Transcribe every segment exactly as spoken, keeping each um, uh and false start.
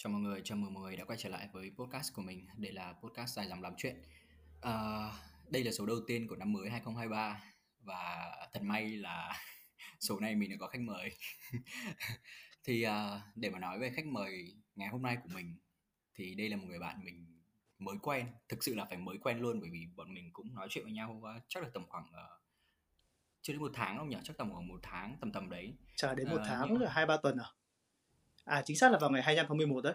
Chào mọi người, chào mừng mọi người đã quay trở lại với podcast của mình. Đây là podcast Dài Dòng Lắm Chuyện. à, Đây là số đầu tiên của năm mới hai không hai ba. Và thật may là số này mình đã có khách mời. Thì à, để mà nói về khách mời ngày hôm nay của mình, thì đây là một người bạn mình mới quen. Thực sự là phải mới quen luôn, bởi vì bọn mình cũng nói chuyện với nhau chắc là tầm khoảng uh, chưa đến một tháng không nhỉ? Chắc tầm khoảng một tháng, tầm tầm đấy. Chờ đến một tháng, uh, hai ba tuần à? À, chính xác là vào ngày hai mươi lăm tháng mười một đấy.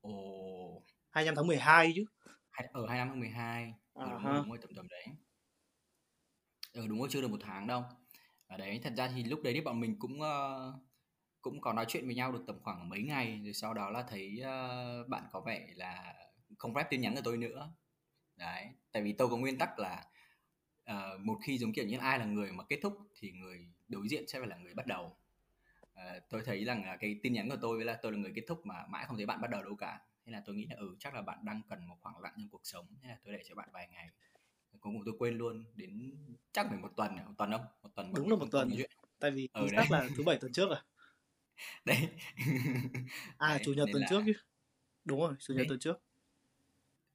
Ồ, hai mươi lăm tháng mười hai chứ. Ờ, hai mươi lăm tháng mười hai. Ờ, đúng, đúng rồi, tầm tầm đấy. Ừ, đúng rồi, chưa được một tháng đâu. Ở đấy, thật ra thì lúc đấy thì bọn mình cũng uh, cũng có nói chuyện với nhau được tầm khoảng mấy ngày. Rồi sau đó là thấy uh, bạn có vẻ là không rep tin nhắn của tôi nữa. Đấy, tại vì tôi có nguyên tắc là uh, một khi giống kiểu như ai là người mà kết thúc thì người đối diện sẽ phải là người bắt đầu. Uh, tôi thấy rằng là cái tin nhắn của tôi với là tôi là người kết thúc mà mãi không thấy bạn bắt đầu đâu cả. Thế là tôi nghĩ là ừ chắc là bạn đang cần một khoảng lặng trong cuộc sống. Thế là tôi để cho bạn vài ngày. Cuối cùng tôi quên luôn, đến chắc phải một tuần, một tuần không? Một tuần. Đúng là một tuần. Tại vì ừ, chắc là thứ bảy tuần trước à? Đấy. À đấy, chủ nhật tuần là... trước chứ. Đúng rồi, chủ nhật đấy. tuần trước.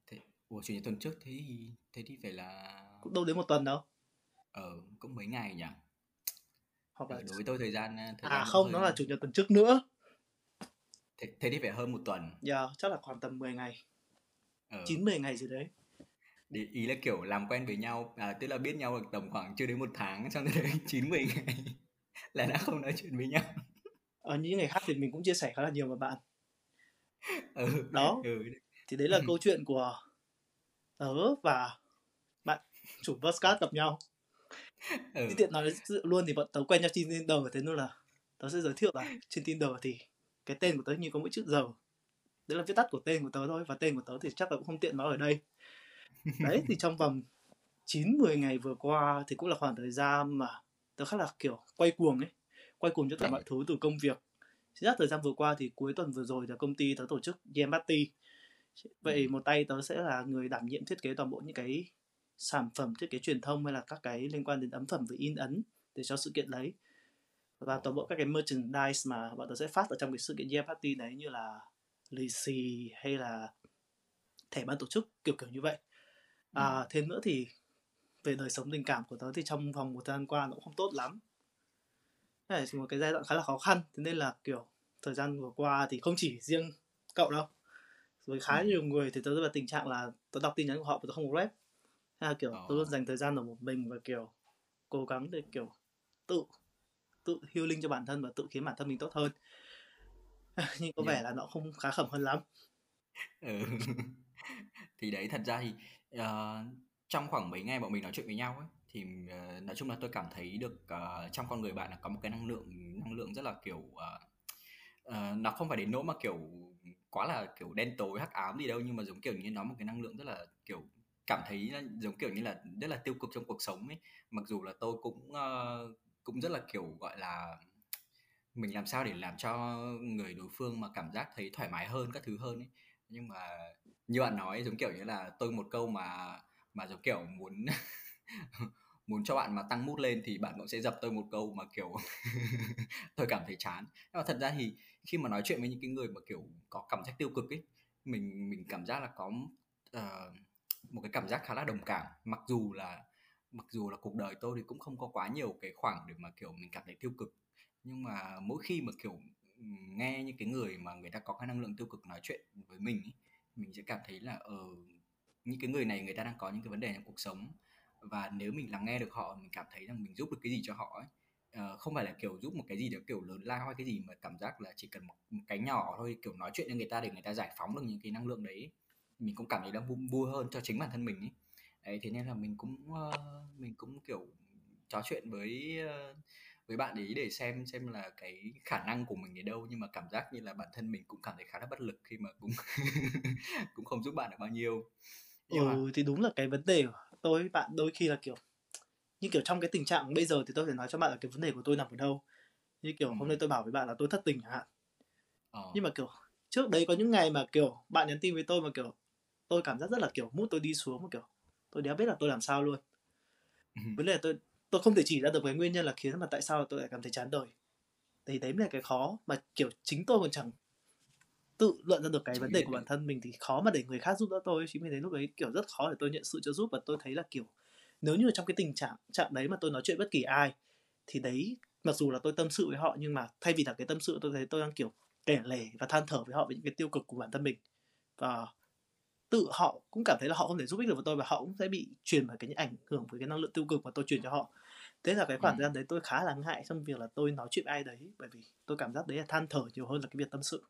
Thế, ủa chủ nhật tuần trước thế thì thế thì phải là cũng đâu đến một tuần đâu. Ờ cũng mấy ngày nhỉ? Hoặc là đối với tôi thời gian, thời à gian không, nó hơi... là chủ nhật tuần trước nữa. Thế, thế thì phải hơn một tuần. Dạ, yeah, chắc là khoảng tầm mười ngày. Ừ. chín mười ngày gì đấy. Để ý là kiểu làm quen với nhau, à, tức là biết nhau được tầm khoảng chưa đến một tháng, xong tới chín mười ngày là đã không nói chuyện với nhau. Ở những ngày khác thì mình cũng chia sẻ khá là nhiều với bạn. Ừ. Đó. Ừ. Thì đấy là ừ. câu chuyện của tớ và bạn chủ podcast gặp nhau. Ừ. Tiện nói luôn thì bọn tớ quen nhau trên Tinder, thế nên là tớ sẽ giới thiệu là trên Tinder thì cái tên của tớ như có mỗi chữ dầu, đấy là viết tắt của tên của tớ thôi, và tên của tớ thì chắc là cũng không tiện nói ở đây. Đấy thì trong vòng chín mười ngày vừa qua thì cũng là khoảng thời gian mà tớ khá là kiểu quay cuồng ấy, quay cuồng cho tất cả mọi thứ từ công việc. Chính xác thời gian vừa qua thì cuối tuần vừa rồi là công ty tớ tổ chức Jam Party. Vậy một tay tớ sẽ là người đảm nhiệm thiết kế toàn bộ những cái sản phẩm thiết kế truyền thông hay là các cái liên quan đến ấn phẩm với in ấn để cho sự kiện đấy, và toàn bộ các cái merchandise mà bọn tớ sẽ phát ở trong cái sự kiện Jam Party đấy, như là lì xì hay là thẻ ban tổ chức kiểu kiểu như vậy. À, thêm nữa thì về đời sống tình cảm của tớ thì trong vòng một thời gian qua nó cũng không tốt lắm, đây là một cái giai đoạn khá là khó khăn, thế nên là kiểu thời gian vừa qua thì không chỉ riêng cậu đâu, với khá nhiều người thì tớ rơi vào tình trạng là tớ đọc tin nhắn của họ mà tớ không có rep. À, kiểu tôi luôn dành thời gian ở một mình và kiểu cố gắng để kiểu tự tự healing cho bản thân và tự khiến bản thân mình tốt hơn. Nhưng có yeah. vẻ là nó không khá khẩm hơn lắm. Ừ. Thì đấy thật ra thì uh, trong khoảng mấy ngày bọn mình nói chuyện với nhau ấy, thì uh, nói chung là tôi cảm thấy được uh, trong con người bạn là có một cái năng lượng năng lượng rất là kiểu uh, uh, nó không phải đến nỗi mà kiểu quá là kiểu đen tối hắc ám gì đâu, nhưng mà giống kiểu như nó một cái năng lượng rất là kiểu cảm thấy giống kiểu như là rất là tiêu cực trong cuộc sống ấy. Mặc dù là tôi cũng uh, cũng rất là kiểu gọi là mình làm sao để làm cho người đối phương mà cảm giác thấy thoải mái hơn các thứ hơn ấy, nhưng mà như bạn nói giống kiểu như là tôi một câu mà mà giống kiểu muốn muốn cho bạn mà tăng mút lên thì bạn cũng sẽ dập tôi một câu mà kiểu tôi cảm thấy chán. Nhưng mà thật ra thì khi mà nói chuyện với những cái người mà kiểu có cảm giác tiêu cực ấy, mình mình cảm giác là có uh, một cái cảm giác khá là đồng cảm, mặc dù là mặc dù là cuộc đời tôi thì cũng không có quá nhiều cái khoảng để mà kiểu mình cảm thấy tiêu cực, nhưng mà mỗi khi mà kiểu nghe những cái người mà người ta có cái năng lượng tiêu cực nói chuyện với mình ấy, mình sẽ cảm thấy là ờ uh, những cái người này người ta đang có những cái vấn đề trong cuộc sống, và nếu mình lắng nghe được họ mình cảm thấy rằng mình giúp được cái gì cho họ ấy. Uh, không phải là kiểu giúp một cái gì đó kiểu lớn lao hay cái gì, mà cảm giác là chỉ cần một, một cái nhỏ thôi, kiểu nói chuyện với người ta để người ta giải phóng được những cái năng lượng đấy, mình cũng cảm thấy đang vui hơn cho chính bản thân mình ấy. Đấy, thế nên là mình cũng uh, mình cũng kiểu trò chuyện với uh, với bạn ấy để xem xem là cái khả năng của mình ở đâu, nhưng mà cảm giác như là bản thân mình cũng cảm thấy khá là bất lực khi mà cũng cũng không giúp bạn được bao nhiêu. Nhưng ừ mà... thì đúng là cái vấn đề của tôi với bạn đôi khi là kiểu như kiểu trong cái tình trạng bây giờ thì tôi phải nói cho bạn là cái vấn đề của tôi nằm ở đâu, như kiểu ừ. hôm nay tôi bảo với bạn là tôi thất tình chẳng hạn, ờ. nhưng mà kiểu trước đấy có những ngày mà kiểu bạn nhắn tin với tôi mà kiểu tôi cảm giác rất là kiểu mood tôi đi xuống, một kiểu tôi đéo biết là tôi làm sao luôn. Vấn đề là tôi tôi không thể chỉ ra được cái nguyên nhân là khiến mà tại sao tôi lại cảm thấy chán đời. Thì đấy mới là cái khó mà kiểu chính tôi còn chẳng tự luận ra được cái vấn đề của bản thân mình thì khó mà để người khác giúp đỡ tôi. Chính vì thế lúc đấy kiểu rất khó để tôi nhận sự trợ giúp. Và tôi thấy là kiểu nếu như trong cái tình trạng trạng đấy mà tôi nói chuyện bất kỳ ai thì đấy, mặc dù là tôi tâm sự với họ nhưng mà thay vì là cái tâm sự, tôi thấy tôi đang kiểu kể lể và than thở với họ về những cái tiêu cực của bản thân mình. Và tự họ cũng cảm thấy là họ không thể giúp ích được với tôi và họ cũng sẽ bị truyền bởi cái ảnh hưởng với cái năng lượng tiêu cực mà tôi truyền cho họ. Thế là cái khoảng thời gian đấy tôi khá là ngại trong việc là tôi nói chuyện ai đấy, bởi vì tôi cảm giác đấy là than thở nhiều hơn là cái việc tâm sự.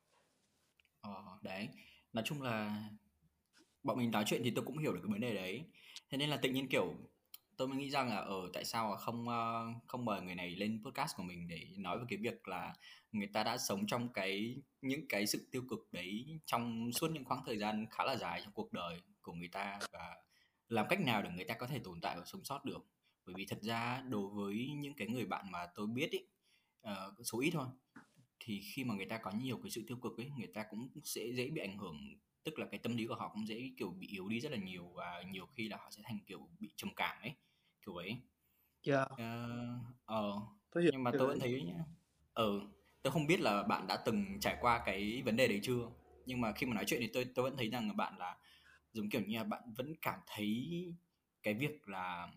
Ờ, đấy, nói chung là bọn mình nói chuyện thì tôi cũng hiểu được cái vấn đề đấy. Thế nên là tự nhiên kiểu tôi mới nghĩ rằng là ở tại sao không không mời người này lên podcast của mình để nói về cái việc là người ta đã sống trong cái những cái sự tiêu cực đấy trong suốt những khoảng thời gian khá là dài trong cuộc đời của người ta, và làm cách nào để người ta có thể tồn tại và sống sót được. Bởi vì thật ra đối với những cái người bạn mà tôi biết ý, uh, số ít thôi, thì khi mà người ta có nhiều cái sự tiêu cực ấy, người ta cũng sẽ dễ bị ảnh hưởng, tức là cái tâm lý của họ cũng dễ kiểu bị yếu đi rất là nhiều, và nhiều khi là họ sẽ thành kiểu bị trầm cảm ấy, kiểu ấy. Dạ. Ờ. Nhưng mà tôi vẫn thấy nhá. Ừ. Tôi không biết là bạn đã từng trải qua cái vấn đề đấy chưa, nhưng mà khi mà nói chuyện thì tôi tôi vẫn thấy rằng là bạn là giống kiểu như là bạn vẫn cảm thấy cái việc là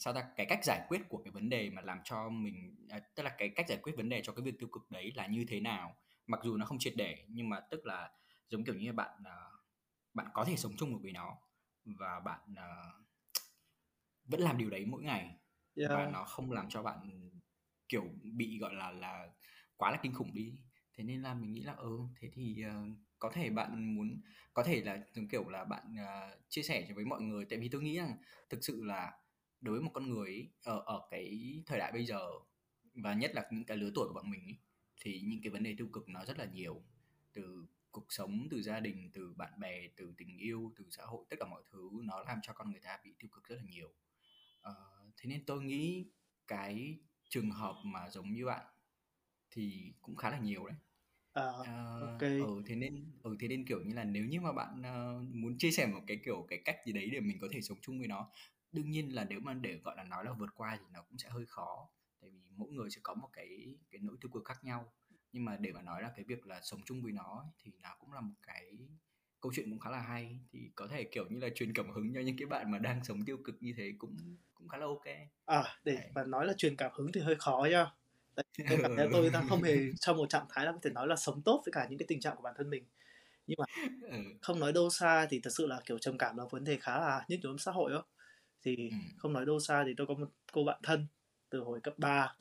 sao ta, cái cách giải quyết của cái vấn đề mà làm cho mình à, tức là cái cách giải quyết vấn đề cho cái việc tiêu cực đấy là như thế nào, mặc dù nó không triệt để nhưng mà tức là giống kiểu như là bạn à, bạn có thể sống chung được với nó và bạn à, vẫn làm điều đấy mỗi ngày. Yeah. Và nó không làm cho bạn kiểu bị gọi là là quá là kinh khủng đi. Thế nên là mình nghĩ là ừ thế thì uh, có thể bạn muốn có thể là giống kiểu là bạn uh, chia sẻ với mọi người, tại vì tôi nghĩ rằng thực sự là đối với một con người ấy, ở, ở cái thời đại bây giờ và nhất là những cái lứa tuổi của bọn mình ấy, thì những cái vấn đề tiêu cực nó rất là nhiều, từ cuộc sống, từ gia đình, từ bạn bè, từ tình yêu, từ xã hội, tất cả mọi thứ nó làm cho con người ta bị tiêu cực rất là nhiều. Uh, thế nên tôi nghĩ cái trường hợp mà giống như bạn thì cũng khá là nhiều đấy. À, uh, okay. ừ, thế nên ừ, thế nên kiểu như là nếu như mà bạn uh, muốn chia sẻ một cái kiểu cái cách gì đấy để mình có thể sống chung với nó, đương nhiên là nếu mà để gọi là nói là vượt qua thì nó cũng sẽ hơi khó, tại vì mỗi người sẽ có một cái cái nỗi tiêu cực khác nhau. Nhưng mà để mà nói là cái việc là sống chung với nó thì nó cũng là một cái câu chuyện cũng khá là hay, thì có thể kiểu như là truyền cảm hứng cho những cái bạn mà đang sống tiêu cực như thế cũng cũng khá là ok. À, để đấy. Mà nói là truyền cảm hứng thì hơi khó nhá. Tôi cảm thấy tôi đang không hề trong một trạng thái là có thể nói là sống tốt với cả những cái tình trạng của bản thân mình. Nhưng mà không nói đâu xa thì thật sự là kiểu trầm cảm là vấn đề khá là nhức nhối xã hội đó. Thì không nói đâu xa thì tôi có một cô bạn thân từ hồi cấp ba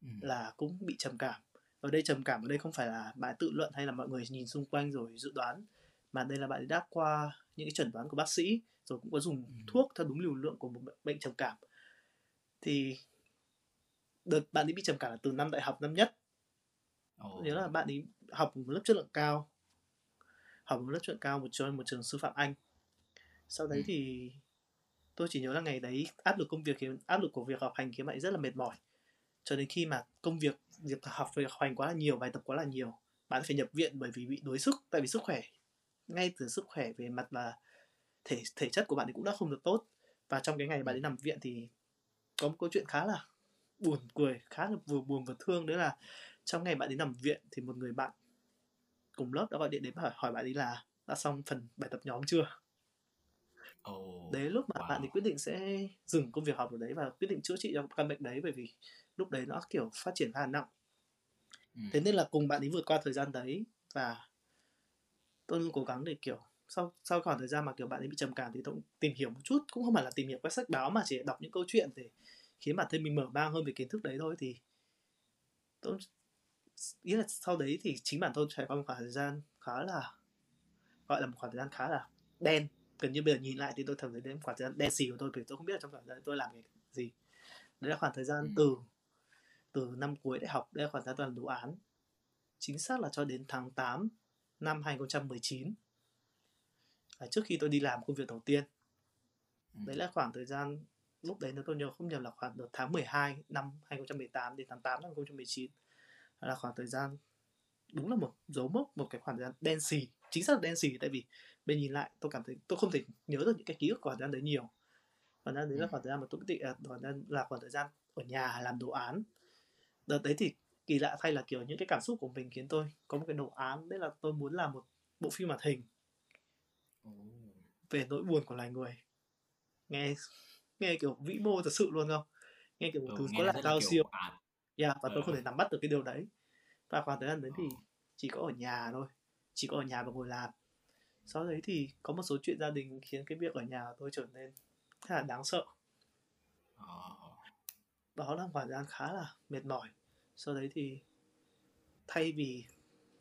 là cũng bị trầm cảm. Ở đây trầm cảm ở đây không phải là bạn tự luận hay là mọi người nhìn xung quanh rồi dự đoán, mà đây là bạn đã qua những cái chẩn đoán của bác sĩ rồi cũng có dùng thuốc theo đúng liều lượng của một bệnh trầm cảm. Thì đợt bạn ấy bị trầm cảm là từ năm đại học, năm nhất. Oh. Nếu là bạn ấy học một lớp chất lượng cao, học một lớp chất lượng cao một trường, một trường sư phạm Anh. Sau đấy thì tôi chỉ nhớ là ngày đấy áp lực công việc khiến áp lực của việc học hành khiến bạn ấy rất là mệt mỏi. Cho đến khi mà công việc việc học việc học hành quá là nhiều, bài tập quá là nhiều, bạn phải nhập viện bởi vì bị đuối sức, tại vì sức khỏe ngay từ sức khỏe về mặt là thể thể chất của bạn thì cũng đã không được tốt. Và trong cái ngày bạn ấy nằm viện thì có một câu chuyện khá là buồn cười, khá là vừa buồn vừa thương, đấy là trong ngày bạn ấy nằm viện thì một người bạn cùng lớp đã gọi điện đến hỏi, hỏi bạn ấy là đã xong phần bài tập nhóm chưa. Oh, đấy lúc mà wow. Bạn ấy quyết định sẽ dừng công việc học ở đấy và quyết định chữa trị cho căn bệnh đấy, bởi vì lúc đấy nó kiểu phát triển khá là nặng. Mm. Thế nên là cùng bạn ấy vượt qua thời gian đấy, và tôi luôn cố gắng để kiểu sau sau khoảng thời gian mà kiểu bạn ấy bị trầm cảm thì tôi cũng tìm hiểu một chút, cũng không phải là tìm hiểu các sách báo mà chỉ đọc những câu chuyện để khiến bản thân mình mở mang hơn về kiến thức đấy thôi. Thì tôi nghĩ là sau đấy thì chính bản thân trải qua một khoảng thời gian khá là gọi là một khoảng thời gian khá là đen, gần như bây giờ nhìn lại thì tôi thầm thấy đến khoảng thời gian đen xì của tôi, vì tôi không biết là trong khoảng thời gian tôi làm cái gì. Đấy là khoảng thời gian từ từ năm cuối đại học, đây là khoảng thời gian tôi làm đồ án, chính xác là cho đến tháng tám năm hai không một chín, à, trước khi tôi đi làm công việc đầu tiên. Đấy là khoảng thời gian lúc đấy nếu tôi nhớ không nhầm là khoảng từ tháng mười hai năm hai không một tám đến tháng tám năm hai không một chín, là khoảng thời gian đúng là một dấu mốc, một cái khoảng thời gian đen xì, chính xác là đen xì, tại vì bên nhìn lại tôi cảm thấy tôi không thể nhớ được những cái ký ức của khoảng thời gian đấy nhiều. Khoảng thời gian đấy là khoảng thời gian mà tôi quyết định là khoảng thời gian ở nhà làm đồ án. Đợt đấy thì kỳ lạ thay là kiểu những cái cảm xúc của mình khiến tôi có một cái đồ án, đấy là tôi muốn làm một bộ phim hoạt hình về nỗi buồn của loài người. Nghe nghe kiểu vĩ mô thật sự luôn không? Nghe kiểu một ừ, thứ có là cao siêu. Yeah, và ừ. tôi không thể nắm bắt được cái điều đấy. Và khoảng thời gian đấy thì chỉ có ở nhà thôi, chỉ có ở nhà và ngồi làm. Sau đấy thì có một số chuyện gia đình khiến cái việc ở nhà tôi trở nên khá là đáng sợ. Đó là khoảng thời gian khá là mệt mỏi. Sau đấy thì thay vì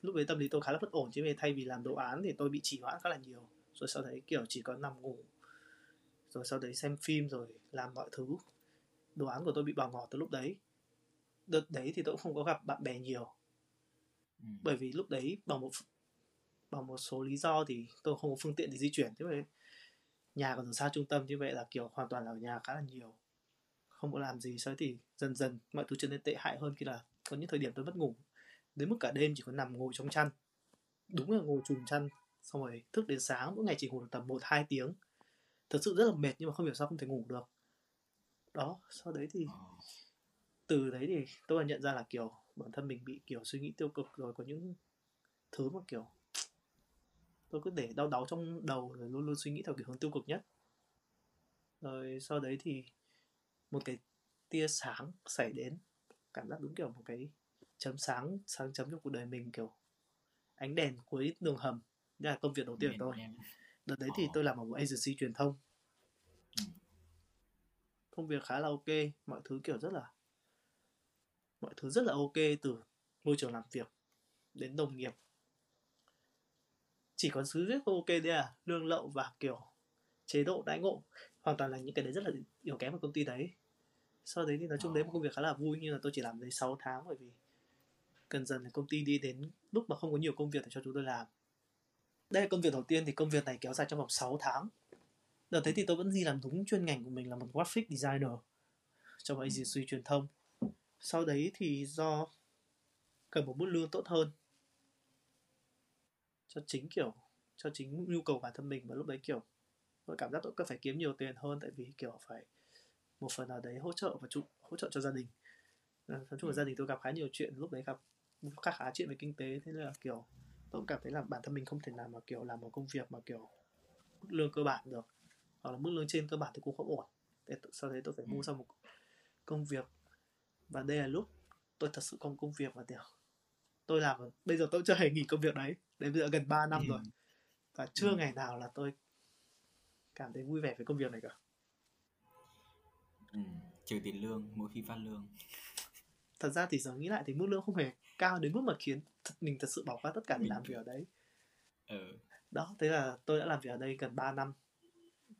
lúc đấy tâm lý tôi khá là bất ổn, chứ thay vì làm đồ án thì tôi bị trì hoãn khá là nhiều. Rồi sau đấy kiểu chỉ có nằm ngủ, rồi sau đấy xem phim, rồi làm mọi thứ. Đồ án của tôi bị bào ngỏ từ lúc đấy. Đợt đấy thì tôi cũng không có gặp bạn bè nhiều, ừ. bởi vì lúc đấy bằng một bằng một số lý do thì tôi không có phương tiện để di chuyển. Thế vậy nhà còn ở xa trung tâm, như vậy là kiểu hoàn toàn là ở nhà khá là nhiều, không có làm gì. Sau thì dần dần mọi thứ trở nên tệ hại hơn, khi là có những thời điểm tôi mất ngủ đến mức cả đêm chỉ có nằm ngồi trong chăn, đúng là ngồi chùm chăn, xong rồi thức đến sáng. Mỗi ngày chỉ ngủ được tầm một hai tiếng, thật sự rất là mệt, nhưng mà không hiểu sao không thể ngủ được. Đó, sau đấy thì từ đấy thì tôi nhận ra là kiểu bản thân mình bị kiểu suy nghĩ tiêu cực, rồi có những thứ mà kiểu tôi cứ để đau đáu trong đầu, rồi luôn luôn suy nghĩ theo kiểu hướng tiêu cực nhất. Rồi sau đấy thì một cái tia sáng xảy đến, cảm giác đúng kiểu một cái chấm sáng, sáng chấm trong cuộc đời mình, kiểu ánh đèn cuối đường hầm. Đây là công việc đầu tiên của tôi. Đợt đấy thì tôi làm ở một agency truyền thông, công việc khá là ok, mọi thứ kiểu rất là mọi thứ rất là ok, từ môi trường làm việc đến đồng nghiệp. Chỉ có thứ rất không ok đấy là lương lậu và kiểu chế độ đãi ngộ, hoàn toàn là những cái đấy rất là yếu kém ở công ty đấy. Sau đấy thì nói chung đấy một công việc khá là vui, nhưng là tôi chỉ làm đấy sáu tháng, bởi vì cần dần công ty đi đến lúc mà không có nhiều công việc để cho chúng tôi làm. Đây là công việc đầu tiên, thì công việc này kéo dài trong vòng sáu tháng. Đợt đấy thì tôi vẫn đi làm đúng chuyên ngành của mình là một graphic designer trong agency truyền thông. Sau đấy thì do cần một mức lương tốt hơn cho chính kiểu cho chính nhu cầu bản thân mình, và lúc đấy kiểu tôi cảm giác tôi cần phải kiếm nhiều tiền hơn, tại vì kiểu phải một phần nào đấy hỗ trợ và trụ, hỗ trợ cho gia đình. Nói chung là gia đình tôi gặp khá nhiều chuyện, lúc đấy gặp khá khá chuyện về kinh tế, thế nên là kiểu tôi cũng cảm thấy là bản thân mình không thể làm mà kiểu làm một công việc mà kiểu mức lương cơ bản được, hoặc là mức lương trên cơ bản thì cũng không ổn. Thế sau đấy tôi phải mua sang một công việc, và đây là lúc tôi thật sự không công việc mà tiểu tôi làm. Bây giờ tôi chưa hề nghỉ công việc đấy, đến bây giờ gần ba năm ừ. rồi, và chưa ừ. ngày nào là tôi cảm thấy vui vẻ với công việc này cả. ừ. Trừ tiền lương mỗi khi phát lương. Thật ra thì giờ nghĩ lại thì mức lương không hề cao đến mức mà khiến mình thật sự bỏ qua tất cả để làm việc ở đấy. ừ. Đó, thế là tôi đã làm việc ở đây gần ba năm.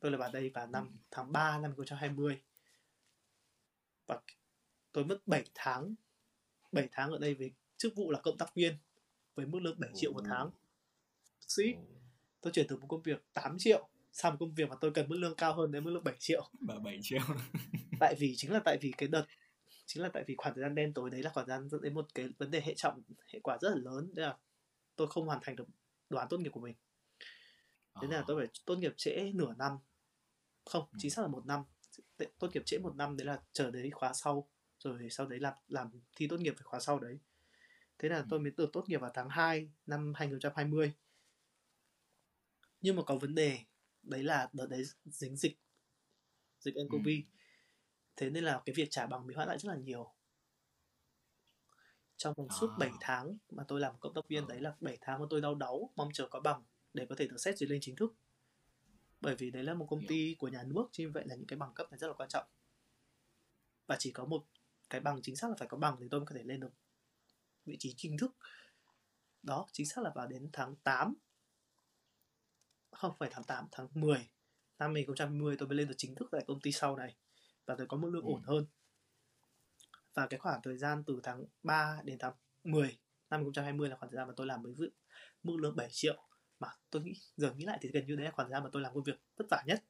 Tôi làm ở đây vào năm ừ. tháng ba năm hai không hai không, và tôi mất bảy tháng bảy tháng ở đây với chức vụ là cộng tác viên, với mức lương bảy triệu một tháng. Sĩ Tôi chuyển từ một công việc tám triệu sang một công việc mà tôi cần mức lương cao hơn đến mức lương bảy triệu. Bảy triệu Tại vì chính là tại vì cái đợt Chính là tại vì khoảng thời gian đen tối đấy là khoảng thời gian dẫn đến một cái vấn đề hệ trọng, hệ quả rất là lớn. Đấy là tôi không hoàn thành được đồ án tốt nghiệp của mình. Thế nên là tôi phải tốt nghiệp trễ nửa năm. Không, chính xác là một năm. Tốt nghiệp trễ một năm, đấy là chờ đến khóa sau, rồi sau đấy làm, làm thi tốt nghiệp về khóa sau đấy. Thế là ừ. tôi mới được tốt nghiệp vào tháng hai năm hai không hai không. Nhưng mà có vấn đề, đấy là đợt đấy dính dịch, dịch Covid. ừ. Thế nên là cái việc trả bằng bị hoãn lại rất là nhiều. Trong vòng suốt à. bảy tháng mà tôi làm cộng tác viên, đấy là bảy tháng mà tôi đau đáu mong chờ có bằng để có thể được xét duyệt lên chính thức. Bởi vì đấy là một công ty của nhà nước, như vậy là những cái bằng cấp này rất là quan trọng. Và chỉ có một cái bằng, chính xác là phải có bằng thì tôi mới có thể lên được vị trí chính thức. Đó, chính xác là vào đến tháng tám, không phải tháng tám, tháng mười năm hai không hai không tôi mới lên được chính thức tại công ty sau này, và tôi có mức lương ừ. ổn hơn. Và cái khoảng thời gian từ tháng ba đến tháng mười năm hai không hai không là khoảng thời gian mà tôi làm với mức lương bảy triệu, mà tôi nghĩ giờ nghĩ lại thì gần như đấy là khoảng thời gian mà tôi làm công việc vất vả nhất.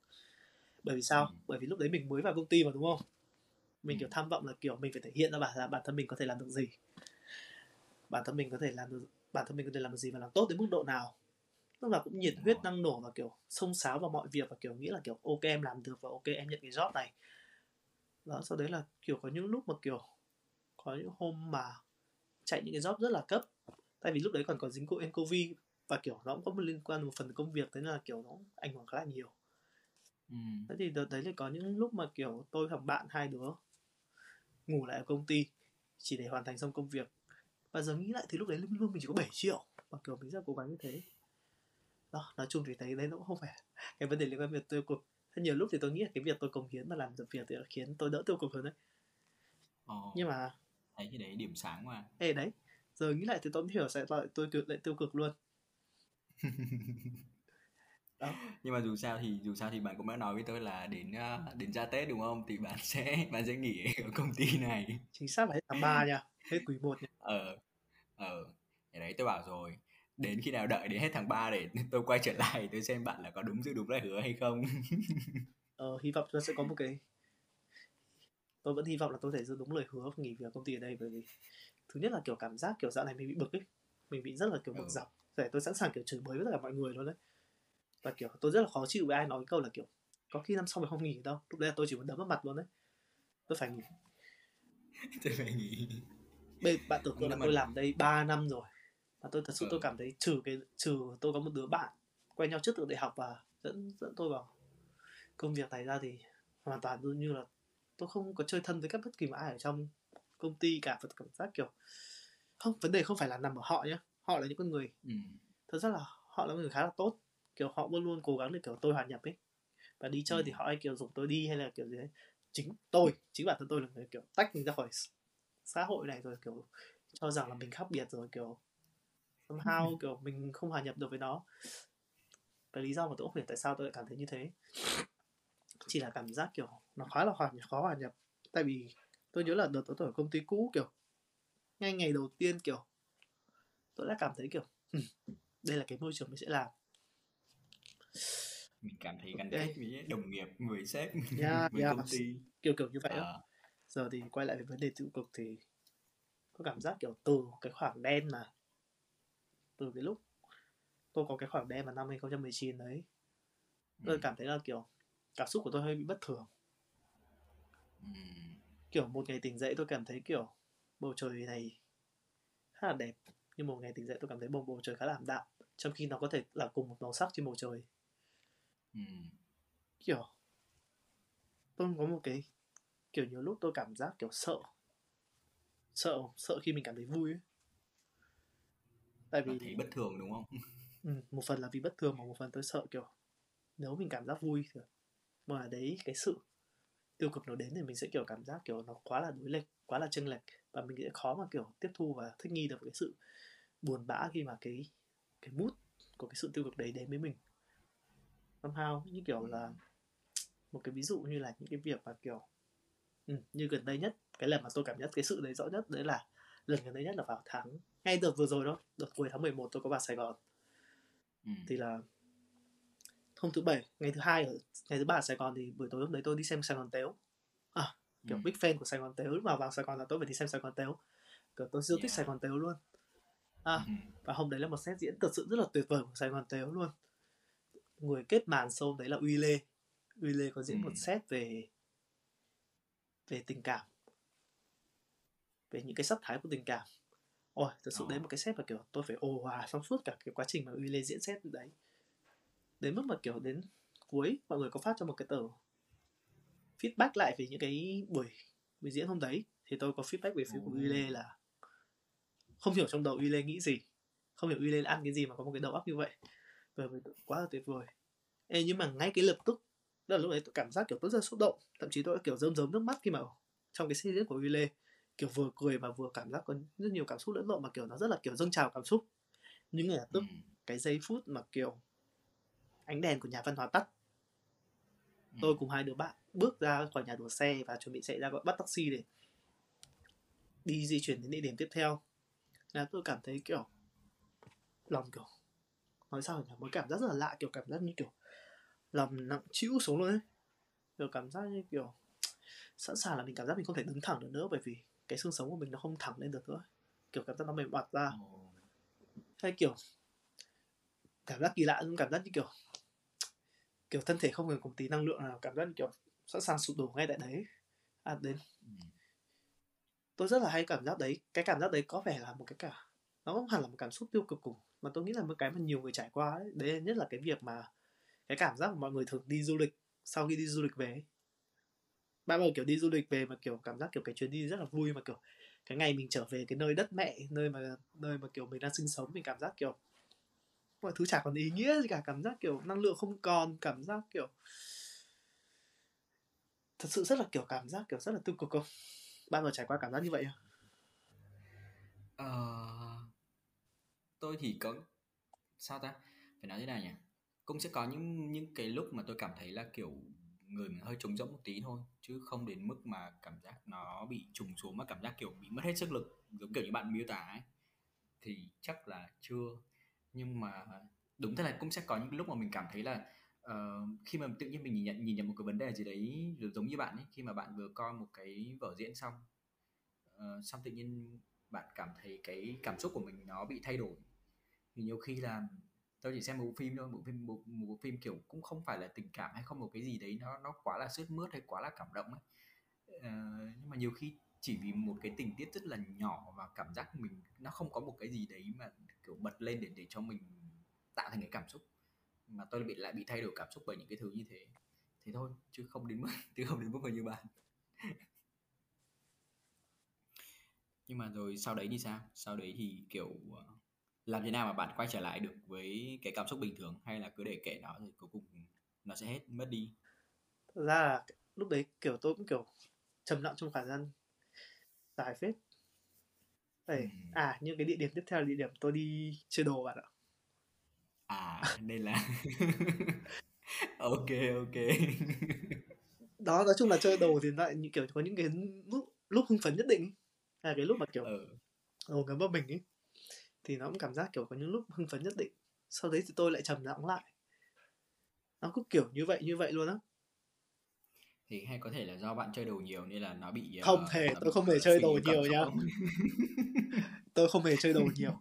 Bởi vì sao? ừ. Bởi vì lúc đấy mình mới vào công ty mà, đúng không? Mình ừ. kiểu tham vọng là kiểu mình phải thể hiện ra bản, bản thân mình có thể làm được gì, bản thân mình có thể làm được bản thân mình có thể làm được gì và làm tốt đến mức độ nào. Tức là cũng nhiệt huyết năng nổ và kiểu xông xáo vào mọi việc, và kiểu nghĩ là kiểu ok em làm được và ok em nhận cái job này. Đó, sau đấy là kiểu có những lúc mà kiểu có những hôm mà chạy những cái job rất là cấp, tại vì lúc đấy còn có dính cô Covid và kiểu nó cũng có một liên quan một phần công việc, thế là kiểu nó ảnh hưởng khá là nhiều. Ừ. Thế thì đợt đấy là có những lúc mà kiểu tôi hoặc bạn hai đứa ngủ lại ở công ty chỉ để hoàn thành xong công việc, và giờ nghĩ lại thì lúc đấy lương lương mình chỉ có bảy triệu mà kiểu mình rất là cố gắng như thế. Đó, nói chung thì thấy đấy nó cũng không phải cái vấn đề liên quan việc tiêu cực. Thế nhiều lúc thì tôi nghĩ là cái việc tôi cống hiến và làm được việc thì khiến tôi đỡ tiêu cực hơn đấy. Ồ, nhưng mà thấy cái đấy điểm sáng mà. Ê đấy, giờ nghĩ lại thì tôi cũng hiểu sẽ lại tôi lại tiêu cực luôn. Đó. Nhưng mà dù sao thì dù sao thì bạn cũng đã nói với tôi là đến đến ra Tết đúng không, thì bạn sẽ bạn sẽ nghỉ ở công ty này, chính xác là hết tháng ba nha, hết quý một nha. Ờ ờ cái đấy tôi bảo rồi, đến khi nào đợi đến hết tháng ba để tôi quay trở lại, tôi xem bạn là có đúng giữ đúng lời hứa hay không. Ờ hy vọng tôi sẽ có một cái, tôi vẫn hy vọng là tôi sẽ giữ đúng lời hứa nghỉ việc công ty ở đây, bởi vì thứ nhất là kiểu cảm giác kiểu dạo này mình bị bực ấy, mình bị rất là kiểu bực dọc. Để tôi sẵn sàng kiểu chửi bới với tất cả mọi người luôn đấy, và kiểu tôi rất là khó chịu với ai nói câu là kiểu có khi năm sau mình không nghỉ đâu, lúc đấy là tôi chỉ muốn đấm vào mặt luôn đấy. Tôi phải nghỉ, tôi phải nghỉ. Bây, bạn tưởng tượng là tôi làm đây ba năm rồi, và tôi thật sự ừ. tôi cảm thấy trừ cái trừ tôi có một đứa bạn quen nhau trước từ đại học và dẫn dẫn tôi vào công việc này ra thì hoàn toàn giống như là tôi không có chơi thân với các bất kỳ ai ở trong công ty cả. Và cảm giác kiểu không, vấn đề không phải là nằm ở họ nhá, họ là những con người ừ. thật ra là họ là người khá là tốt, kiểu họ luôn luôn cố gắng để kiểu tôi hòa nhập ấy, và đi chơi ừ. thì họ hay kiểu rủ tôi đi hay là kiểu gì đấy. Chính tôi chính bản thân tôi là người kiểu tách mình ra khỏi xã hội này rồi, kiểu cho rằng là mình khác biệt rồi, kiểu somehow kiểu mình không hòa nhập được với nó. Cái lý do mà tôi không hiểu tại sao tôi lại cảm thấy như thế chỉ là cảm giác kiểu nó khá là hòa nhập, khó hòa nhập. Tại vì tôi nhớ là đợt tôi ở công ty cũ, kiểu ngay ngày đầu tiên kiểu tôi đã cảm thấy kiểu đây là cái môi trường mình sẽ làm, mình cảm thấy gắn kết với đồng nghiệp, với sếp, yeah, với yeah, công ty kiểu kiểu như vậy đó. À. Giờ thì quay lại về vấn đề tiêu cực thì có cảm giác kiểu từ cái khoảng đen mà từ cái lúc tôi có cái khoảng đen vào năm hai không một chín đấy, tôi ừ. cảm thấy là kiểu cảm xúc của tôi hơi bị bất thường. ừ. Kiểu một ngày tỉnh dậy tôi cảm thấy kiểu bầu trời này khá là đẹp, nhưng một ngày tỉnh dậy tôi cảm thấy bầu, bầu trời khá là ảm đạm, trong khi nó có thể là cùng một màu sắc trên bầu trời. Ừ. Kiểu tôi có một cái kiểu nhiều lúc tôi cảm giác kiểu sợ sợ sợ khi mình cảm thấy vui ấy. Tại vì thấy bất thường đúng không? Ừ, một phần là vì bất thường mà một phần tôi sợ kiểu nếu mình cảm giác vui thì mà đấy cái sự tiêu cực nó đến thì mình sẽ kiểu cảm giác kiểu nó quá là đối lệch, quá là chênh lệch, và mình sẽ khó mà kiểu tiếp thu và thích nghi được cái sự buồn bã khi mà cái cái mood của cái sự tiêu cực đấy đến với mình. Somehow như kiểu là một cái ví dụ như là những cái việc mà kiểu ừ, như gần đây nhất, cái lần mà tôi cảm nhận cái sự đấy rõ nhất đấy là lần gần đây nhất là vào tháng ngay đợt vừa rồi đó, đợt cuối tháng mười một tôi có vào Sài Gòn. ừ. Thì là hôm thứ bảy, ngày thứ hai ở ngày thứ ba ở Sài Gòn thì buổi tối hôm đấy tôi đi xem Sài Gòn Tếu. À, kiểu ừ. big fan của Sài Gòn Tếu, lúc mà vào Sài Gòn là tôi phải đi xem Sài Gòn Tếu, kiểu tôi siêu yeah. thích Sài Gòn Tếu luôn. À, ừ. và hôm đấy là một set diễn thật sự rất là tuyệt vời của Sài Gòn Tếu luôn. Người kết màn show đấy là Uy Lê. Uy Lê có diễn ừ. một set về về tình cảm, về những cái sắc thái của tình cảm. Ôi, thật sự đấy một cái set mà kiểu tôi phải ồ hòa trong suốt cả cái quá trình mà Uy Lê diễn set đấy. Đến mức mà kiểu đến cuối mọi người có phát cho một cái tờ feedback lại về những cái buổi buổi diễn hôm đấy, thì tôi có feedback về phía của Uy Lê là không hiểu trong đầu Uy Lê nghĩ gì, không hiểu Uy Lê ăn cái gì mà có một cái đầu óc như vậy. Bởi vì quá là tuyệt vời. Ê, nhưng mà ngay cái lập tức đó là lúc đấy tôi cảm giác kiểu tôi rất là xúc động, thậm chí tôi đã kiểu rơm rớm nước mắt khi mà trong cái series của Uy Lê, kiểu vừa cười và vừa cảm giác có rất nhiều cảm xúc lẫn lộn, mà kiểu nó rất là kiểu dâng trào cảm xúc. Nhưng ngay lập tức ừ. cái giây phút mà kiểu ánh đèn của nhà văn hóa tắt, ừ. tôi cùng hai đứa bạn bước ra khỏi nhà đổ xe và chuẩn bị chạy ra gọi bắt taxi để đi di chuyển đến địa điểm tiếp theo, là tôi cảm thấy kiểu lòng kiểu nói sao nhỉ, một cảm giác rất là lạ, kiểu cảm giác như kiểu lòng nặng trĩu xuống luôn ấy, kiểu cảm giác như kiểu sẵn sàng là mình cảm giác mình không thể đứng thẳng được nữa, bởi vì cái xương sống của mình nó không thẳng lên được nữa, kiểu cảm giác nó mềm oặt ra, hay kiểu cảm giác kỳ lạ, cảm giác như kiểu kiểu thân thể không hề có tí năng lượng nào, cảm giác như kiểu sẵn sàng sụp đổ ngay tại đấy. À, đến Tôi rất là hay cảm giác đấy. Cái cảm giác đấy có vẻ là một cái cả, nó không hẳn là một cảm xúc tiêu cực cùng, mà tôi nghĩ là một cái mà nhiều người trải qua đấy. Đấy là nhất là cái việc mà cái cảm giác mà mọi người thường đi du lịch, sau khi đi du lịch về ấy. Bạn bảo kiểu đi du lịch về mà kiểu cảm giác kiểu cái chuyến đi rất là vui, mà kiểu cái ngày mình trở về cái nơi đất mẹ, nơi mà nơi mà kiểu mình đang sinh sống, mình cảm giác kiểu mọi thứ chả còn ý nghĩa gì cả, cảm giác kiểu năng lượng không còn, cảm giác kiểu thật sự rất là kiểu cảm giác kiểu rất là tiêu cực không? Bạn có trải qua cảm giác như vậy không? Ờ... Tôi thì có... Sao ta? Phải nói thế nào nhỉ? Cũng sẽ có những những cái lúc mà tôi cảm thấy là kiểu người mình hơi trống rỗng một tí thôi, chứ không đến mức mà cảm giác nó bị trùng xuống mà cảm giác kiểu bị mất hết sức lực, giống kiểu như bạn miêu tả ấy. Thì chắc là chưa. Nhưng mà đúng thế là cũng sẽ có những lúc mà mình cảm thấy là Uh, khi mà tự nhiên mình nhìn nhận nhìn nhận một cái vấn đề gì đấy, giống như bạn ấy, khi mà bạn vừa coi một cái vở diễn xong uh, xong tự nhiên bạn cảm thấy cái cảm xúc của mình nó bị thay đổi. Thì nhiều khi là tôi chỉ xem một bộ phim thôi, một bộ phim một, một bộ phim kiểu cũng không phải là tình cảm hay không một cái gì đấy nó nó quá là sướt mướt hay quá là cảm động ấy, uh, nhưng mà nhiều khi chỉ vì một cái tình tiết rất là nhỏ và cảm giác mình nó không có một cái gì đấy mà kiểu bật lên để để cho mình tạo thành cái cảm xúc, mà tôi bị lại bị thay đổi cảm xúc bởi những cái thứ như thế. Thế thôi, chứ không đến mức chứ không đến mức như bạn. Nhưng mà rồi sau đấy thì sao? Sau đấy thì kiểu làm thế nào mà bạn quay trở lại được với cái cảm xúc bình thường, hay là cứ để kệ nó rồi cuối cùng nó sẽ hết mất đi? Thật ra là lúc đấy kiểu tôi cũng kiểu trầm lặng trong khả năng giải phết. Đấy. Ừ. À, nhưng cái địa điểm tiếp theo là địa điểm tôi đi chơi đồ bạn ạ. À, đây là ok ok đó, nói chung là chơi đồ thì lại như kiểu có những cái lúc lúc hưng phấn nhất định, là cái lúc mà kiểu ồ ngấm vào mình ấy, thì nó cũng cảm giác kiểu có những lúc hưng phấn nhất định, sau đấy thì tôi lại trầm lặng lại, nó cứ kiểu như vậy như vậy luôn á. Thì hay có thể là do bạn chơi đồ nhiều nên là nó bị không uh, thể tôi không hề chơi đồ nhiều nhá. Tôi không hề chơi đồ nhiều.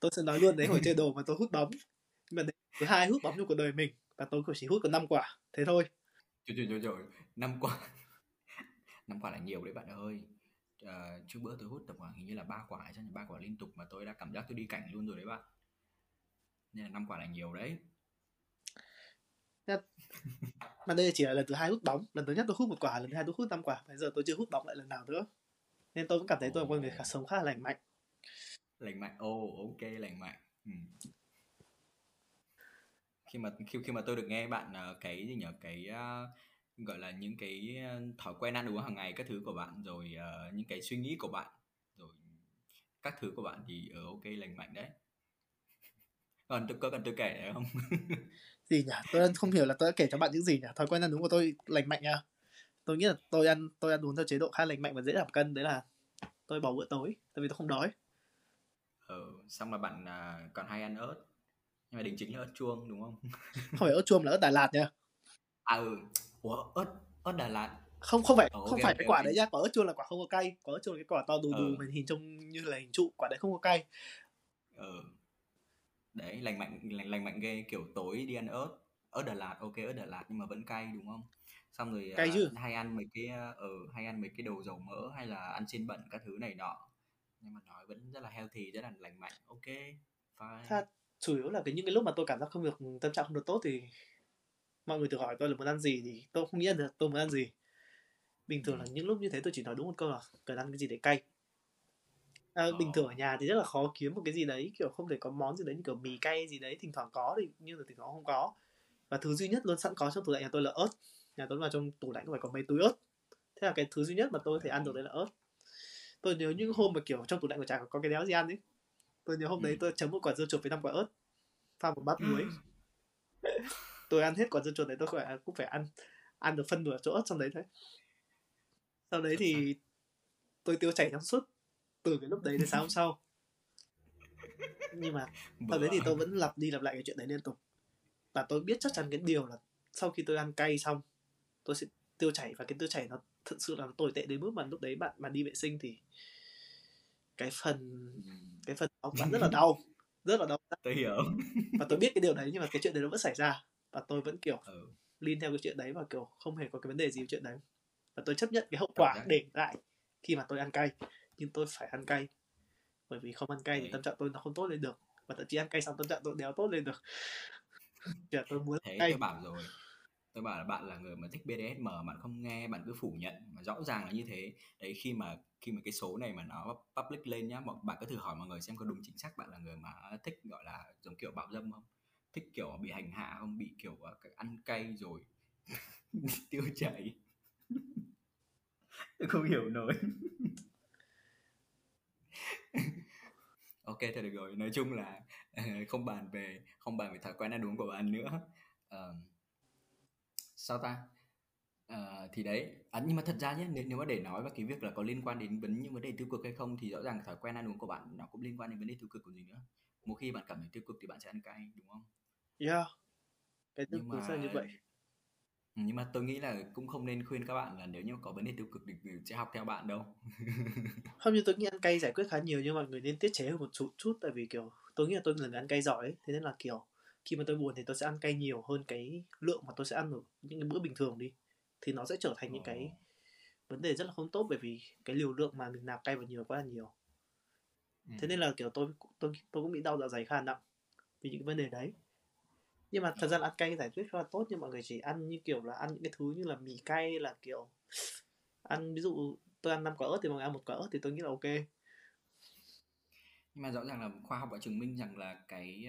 Tôi sẽ nói luôn đấy, hồi chơi đồ mà tôi hút bóng, mà đến thứ hai hút bóng trong cuộc đời mình, và tôi chỉ hút có năm quả thế thôi. Trời trời trời trời, năm quả năm quả là nhiều đấy bạn ơi. À, trước bữa tôi hút tầm khoảng hình như là ba quả hay sao, ba quả liên tục mà tôi đã cảm giác tôi đi cảnh luôn rồi đấy bạn, nên là năm quả là nhiều đấy. Mà đây chỉ là lần thứ hai hút bóng, lần thứ nhất tôi hút một quả, lần thứ hai tôi hút năm quả, bây giờ tôi chưa hút bóng lại lần nào nữa, nên tôi cũng cảm thấy tôi là con người sống khá là lành mạnh. Lành mạnh, ồ oh, ok lành mạnh. Ừ. Khi mà khi khi mà tôi được nghe bạn uh, cái gì nhỉ cái uh, gọi là những cái uh, thói quen ăn uống hàng ngày các thứ của bạn, rồi uh, những cái suy nghĩ của bạn, rồi các thứ của bạn thì uh, ok lành mạnh đấy. Còn tôi có cần tôi kể đấy không? Gì nhỉ? Tôi không hiểu là tôi đã kể cho bạn những gì nhỉ? Thói quen ăn uống của tôi lành mạnh nha. Tôi nghĩ là tôi ăn tôi ăn uống theo chế độ khá lành mạnh và dễ giảm cân, đấy là tôi bỏ bữa tối, tại vì tôi không đói. Ừ, xong là bạn à, còn hay ăn ớt, nhưng mà đỉnh chính là ớt chuông đúng không? Không phải ớt chuông, là ớt Đà Lạt nha. À ừ, ủa ớt ớt Đà Lạt không không phải oh, okay, không phải okay, cái quả okay. Đấy nhá, quả ớt chuông là quả không có cay, quả ớt chuông là cái quả to đù đù mà hình trông như là hình trụ, quả đấy không có cay. Ừ, đấy lành mạnh lành, lành mạnh ghê, kiểu tối đi ăn ớt ớt Đà Lạt, ok ớt Đà Lạt nhưng mà vẫn cay đúng không? Xong rồi cay chứ. À, hay ăn mấy cái ở ừ, hay ăn mấy cái đồ dầu mỡ hay là ăn trên bẩn các thứ này nọ, nhưng mà nói vẫn rất là healthy, rất là lành mạnh, ok fine. Thật, chủ yếu là cái những cái lúc mà tôi cảm giác không được, tâm trạng không được tốt thì mọi người tự hỏi tôi là muốn ăn gì, thì tôi không nghĩ được tôi muốn ăn gì. Bình thường ừ. là những lúc như thế tôi chỉ nói đúng một câu là cần ăn cái gì để cay. À, oh. Bình thường ở nhà thì rất là khó kiếm một cái gì đấy, kiểu không thể có món gì đấy như kiểu mì cay gì đấy, thỉnh thoảng có thì nhưng mà thỉnh thoảng không có. Và thứ duy nhất luôn sẵn có trong tủ lạnh nhà tôi là ớt. Nhà tôi vào trong tủ lạnh phải có mấy túi ớt. Thế là cái thứ duy nhất mà tôi có thể ăn được đấy là ớt. Tôi nhớ những hôm mà kiểu trong tủ lạnh của chả có cái đéo gì ăn ấy, tôi nhớ hôm ừ. đấy tôi chấm một quả dưa chuột với năm quả ớt, pha một bát muối. Ừ. Tôi ăn hết quả dưa chuột đấy, tôi phải, cũng phải ăn ăn được phân nửa chỗ ớt trong đấy thôi. Sau đấy thì tôi tiêu chảy trong suốt từ cái lúc đấy đến sáng hôm sau. Nhưng mà sau đấy thì tôi vẫn lặp đi lặp lại cái chuyện đấy liên tục, và tôi biết chắc chắn cái điều là sau khi tôi ăn cay xong tôi sẽ tiêu chảy, và cái tiêu chảy nó thật sự là tồi tệ đến mức mà lúc đấy bạn mà đi vệ sinh thì cái phần cái phần ống bạn rất là đau, rất là đau. Tôi hiểu. Và tôi biết cái điều đấy, nhưng mà cái chuyện đấy nó vẫn xảy ra, và tôi vẫn kiểu ừ. lean theo cái chuyện đấy, và kiểu không hề có cái vấn đề gì về chuyện đấy, và tôi chấp nhận cái hậu quả để lại khi mà tôi ăn cay, nhưng tôi phải ăn cay, bởi vì không ăn cay thì tâm trạng tôi nó không tốt lên được, và thậm chí ăn cay xong tâm trạng tôi đéo tốt lên được. Giờ tôi muốn thế cay. Tôi bảo rồi, tôi bảo là bạn là người mà thích bê đê ét em mà không nghe, bạn cứ phủ nhận, mà rõ ràng là như thế đấy. Khi mà khi mà cái số này mà nó public lên nhá, bạn cứ thử hỏi mọi người xem có đúng chính xác bạn là người mà thích gọi là giống kiểu bạo dâm không, thích kiểu bị hành hạ không, bị kiểu ăn cay rồi tiêu chảy. Tôi không hiểu nổi. Ok, thôi được rồi, nói chung là không bàn về không bàn về thói quen ăn uống của bạn nữa. Uh, sao ta? Uh, thì đấy, à, nhưng mà thật ra nhé, nếu, nếu mà để nói về cái việc là có liên quan đến vấn những vấn đề tiêu cực hay không thì rõ ràng thói quen ăn uống của bạn nó cũng liên quan đến vấn đề tiêu cực của gì nữa. Một khi bạn cảm thấy tiêu cực thì bạn sẽ ăn cay, đúng không? Yeah, cái tiêu cực sao như vậy? Nhưng mà tôi nghĩ là cũng không nên khuyên các bạn là nếu như có vấn đề tiêu cực thì sẽ học theo bạn đâu. Không, như tôi nghĩ ăn cay giải quyết khá nhiều, nhưng mà người nên tiết chế hơn một chút, chút tại vì kiểu tôi nghĩ là tôi là người ăn cay giỏi ấy. Thế nên là kiểu khi mà tôi buồn thì tôi sẽ ăn cay nhiều hơn cái lượng mà tôi sẽ ăn ở những cái bữa bình thường đi, thì nó sẽ trở thành những cái vấn đề rất là không tốt, bởi vì cái liều lượng mà mình nạp cay vào nhiều quá là nhiều. Thế nên là kiểu tôi tôi tôi cũng bị đau dạ dày khá là nặng vì những cái vấn đề đấy. Nhưng mà thật ra là ăn cay giải quyết khá là tốt, nhưng mọi người chỉ ăn như kiểu là ăn những cái thứ như là mì cay, là kiểu ăn, ví dụ tôi ăn năm quả ớt thì mọi người ăn một quả ớt thì tôi nghĩ là ok. Nhưng mà rõ ràng là khoa học đã chứng minh rằng là cái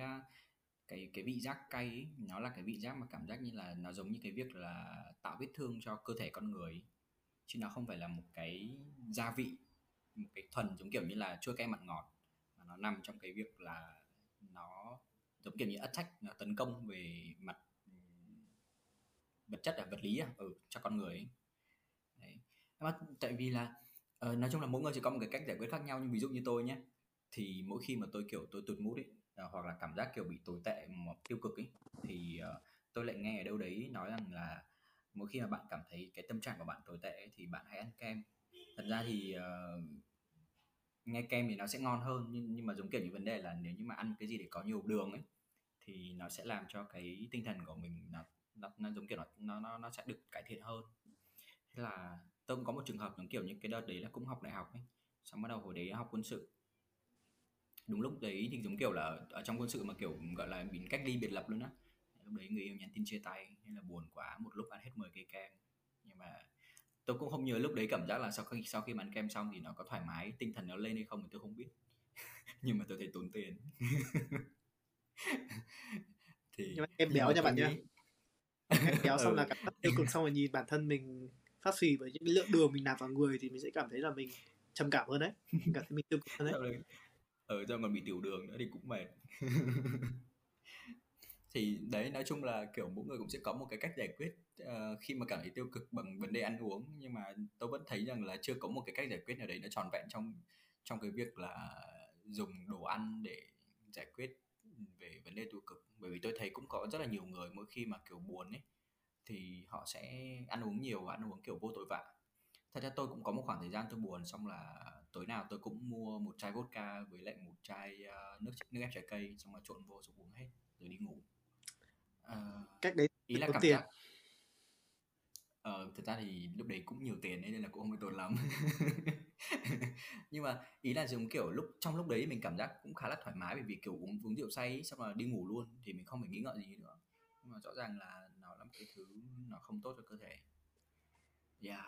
cái cái vị giác cay ấy, nó là cái vị giác mà cảm giác như là nó giống như cái việc là tạo vết thương cho cơ thể con người ấy. Chứ nó không phải là một cái gia vị, một cái thuần giống kiểu như là chua cay mặn ngọt, mà nó nằm trong cái việc là nó giống kiểu như attack, nó tấn công về mặt vật chất và vật lý ở ừ, cho con người ấy. Đấy. Mà tại vì là uh, nói chung là mỗi người chỉ có một cái cách giải quyết khác nhau, nhưng ví dụ như tôi nhé, thì mỗi khi mà tôi kiểu tôi tụt mood ấy, uh, hoặc là cảm giác kiểu bị tồi tệ một tiêu cực ấy, thì uh, tôi lại nghe ở đâu đấy nói rằng là mỗi khi mà bạn cảm thấy cái tâm trạng của bạn tồi tệ ấy, thì bạn hãy ăn kem. Thật ra thì uh, nghe kem thì nó sẽ ngon hơn, nhưng, nhưng mà giống kiểu như vấn đề là nếu như mà ăn cái gì để có nhiều đường ấy thì nó sẽ làm cho cái tinh thần của mình nó nó, nó giống kiểu nó nó nó sẽ được cải thiện hơn. Thế là tôi cũng có một trường hợp giống kiểu như cái đợt đấy là cũng học đại học ấy, xong bắt đầu hồi đấy học quân sự, đúng lúc đấy thì giống kiểu là ở, ở trong quân sự mà kiểu gọi là bị cách ly biệt lập luôn á. Lúc đấy người yêu nhắn tin chia tay nên là buồn quá, một lúc ăn hết mười cây kem. Nhưng mà tôi cũng không nhớ lúc đấy cảm giác là sau khi sau khi ăn kem xong thì nó có thoải mái, tinh thần nó lên hay không thì tôi không biết. Nhưng mà tôi thấy tốn tiền. Thì nhưng mà kem béo nha bạn nhá. Kem béo xong ừ. là cảm giác tiêu cực, xong rồi nhìn bản thân mình phát phì bởi những lượng đường mình nạp vào người thì mình sẽ cảm thấy là mình trầm cảm hơn đấy, mình cảm thấy mình tiêu cực hơn đấy. Ở giờ còn bị tiểu đường nữa thì cũng mệt. Thì đấy, nói chung là kiểu mỗi người cũng sẽ có một cái cách giải quyết uh, khi mà cảm thấy tiêu cực bằng vấn đề ăn uống, nhưng mà tôi vẫn thấy rằng là chưa có một cái cách giải quyết nào đấy nó tròn vẹn trong trong cái việc là dùng đồ ăn để giải quyết về vấn đề tiêu cực. Bởi vì tôi thấy cũng có rất là nhiều người mỗi khi mà kiểu buồn ấy thì họ sẽ ăn uống nhiều và ăn uống kiểu vô tội vạ. Thật ra tôi cũng có một khoảng thời gian tôi buồn, xong là tối nào tôi cũng mua một chai vodka với lại một chai uh, nước nước ép trái cây, xong là trộn vô rồi uống hết rồi đi ngủ. Uh, cách đấy ý là cảm tiền. Giác uh, thật ra thì lúc đấy cũng nhiều tiền nên là cũng không bị tốn lắm. Nhưng mà ý là giống kiểu lúc trong lúc đấy mình cảm giác cũng khá là thoải mái, bởi vì kiểu uống uống rượu say xong là đi ngủ luôn thì mình không phải nghĩ ngợi gì nữa. Nhưng mà rõ ràng là nó là một cái thứ nó không tốt cho cơ thể. Yeah.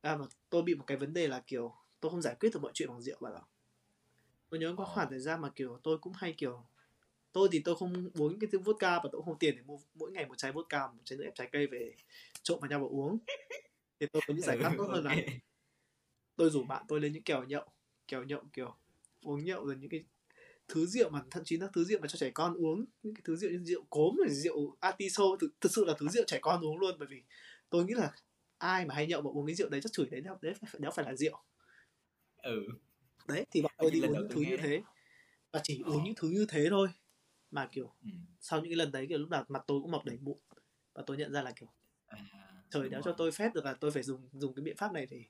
À, mà tôi bị một cái vấn đề là kiểu tôi không giải quyết được mọi chuyện bằng rượu bạn ạ. Tôi nhớ có oh. khoảng thời gian mà kiểu tôi cũng hay kiểu tôi thì tôi không uống cái thứ vodka và tôi cũng không tiền để mua mỗi ngày một chai vodka, một chai nước ép trái cây về trộn vào nhau và uống. Thì tôi có những giải pháp tốt hơn là tôi rủ bạn tôi lên những kèo nhậu, kèo nhậu kiểu uống nhậu rồi những cái thứ rượu mà thậm chí là thứ rượu mà cho trẻ con uống, những cái thứ rượu như rượu cốm, rượu atiso, thực, thực sự là thứ rượu trẻ con uống luôn. Bởi vì tôi nghĩ là ai mà hay nhậu mà uống cái rượu đấy chắc chửi đấy đâu, đấy đó phải là rượu. Ừ. Đấy thì bọn tôi đi uống những thứ nghe. Như thế và chỉ uống những thứ như thế thôi. Mà kiểu ừ. sau những cái lần đấy kiểu lúc nào mặt tôi cũng mọc đầy mụn và tôi nhận ra là kiểu à, trời đã cho tôi phép được là tôi phải dùng dùng cái biện pháp này để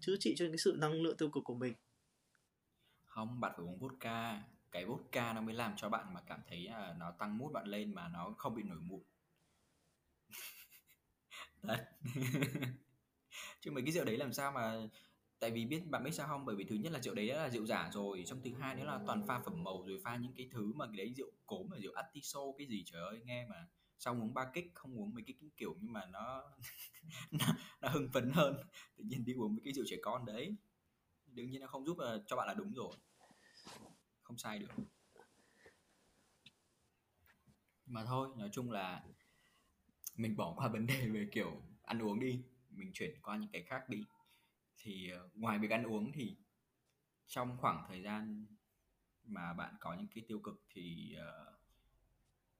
chữa trị cho những cái sự năng lượng tiêu cực của mình. Không, bạn phải uống vodka, cái vodka nó mới làm cho bạn mà cảm thấy là nó tăng mood bạn lên mà nó không bị nổi mụn. Đấy. Chứ mấy cái rượu đấy làm sao mà Tại vì biết bạn biết sao không, bởi vì thứ nhất là rượu đấy đã là rượu giả rồi, xong thứ hai nữa là toàn pha phẩm màu rồi pha những cái thứ mà cái đấy rượu cốm là rượu atiso cái gì, trời ơi nghe mà sao uống ba kích, không uống mấy cái kiểu nhưng mà nó nó, nó hưng phấn hơn, tự nhiên đi uống mấy cái rượu trẻ con đấy, đương nhiên nó không giúp là, cho bạn là đúng rồi, không sai được. Nhưng mà thôi, nói chung là mình bỏ qua vấn đề về kiểu ăn uống đi, mình chuyển qua những cái khác đi. Thì ờ, ngoài việc ăn uống thì trong khoảng thời gian mà bạn có những cái tiêu cực thì ờ,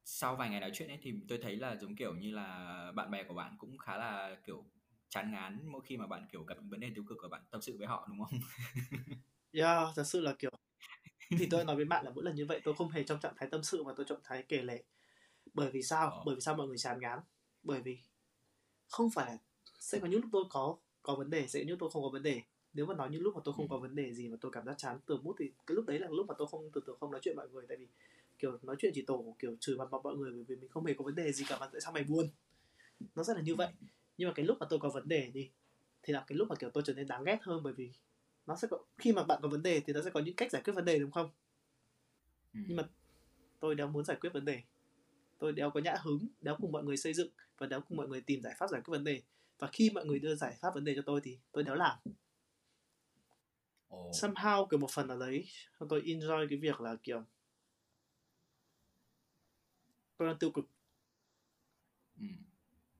sau vài ngày nói chuyện ấy thì tôi thấy là giống kiểu như là bạn bè của bạn cũng khá là kiểu chán ngán mỗi khi mà bạn kiểu gặp những vấn đề tiêu cực và bạn tâm sự với họ đúng không? Yeah, thật sự là kiểu thì tôi nói với bạn là mỗi lần như vậy tôi không hề trong trạng thái tâm sự mà tôi trong trạng thái kể lể. Bởi vì sao? Ờ, Bởi vì sao mọi người chán ngán? Bởi vì không phải sẽ có những lúc tôi có có vấn đề, sẽ có những lúc tôi không có vấn đề. Nếu mà nói những lúc mà tôi ừ, không có vấn đề gì mà tôi cảm giác chán tường mút thì cái lúc đấy là lúc mà tôi không tưởng tượng không nói chuyện với mọi người, tại vì kiểu nói chuyện chỉ tổ kiểu trừ mặt mọi người bởi vì mình không hề có vấn đề gì cả mà tại sao mày buồn, nó rất là như vậy. Nhưng mà cái lúc mà tôi có vấn đề đi thì là cái lúc mà kiểu tôi trở nên đáng ghét hơn, bởi vì nó sẽ có, khi mà bạn có vấn đề thì nó sẽ có những cách giải quyết vấn đề đúng không, ừ, nhưng mà tôi đéo muốn giải quyết vấn đề, tôi đéo có nhã hứng, đéo cùng mọi người xây dựng và đéo cùng mọi người tìm giải pháp giải quyết vấn đề, và khi mọi người đưa giải pháp vấn đề cho tôi thì tôi đéo làm. ồ, Somehow kiểu một phần là đấy tôi enjoy cái việc là kiểu tôi đang tiêu cực, ừ,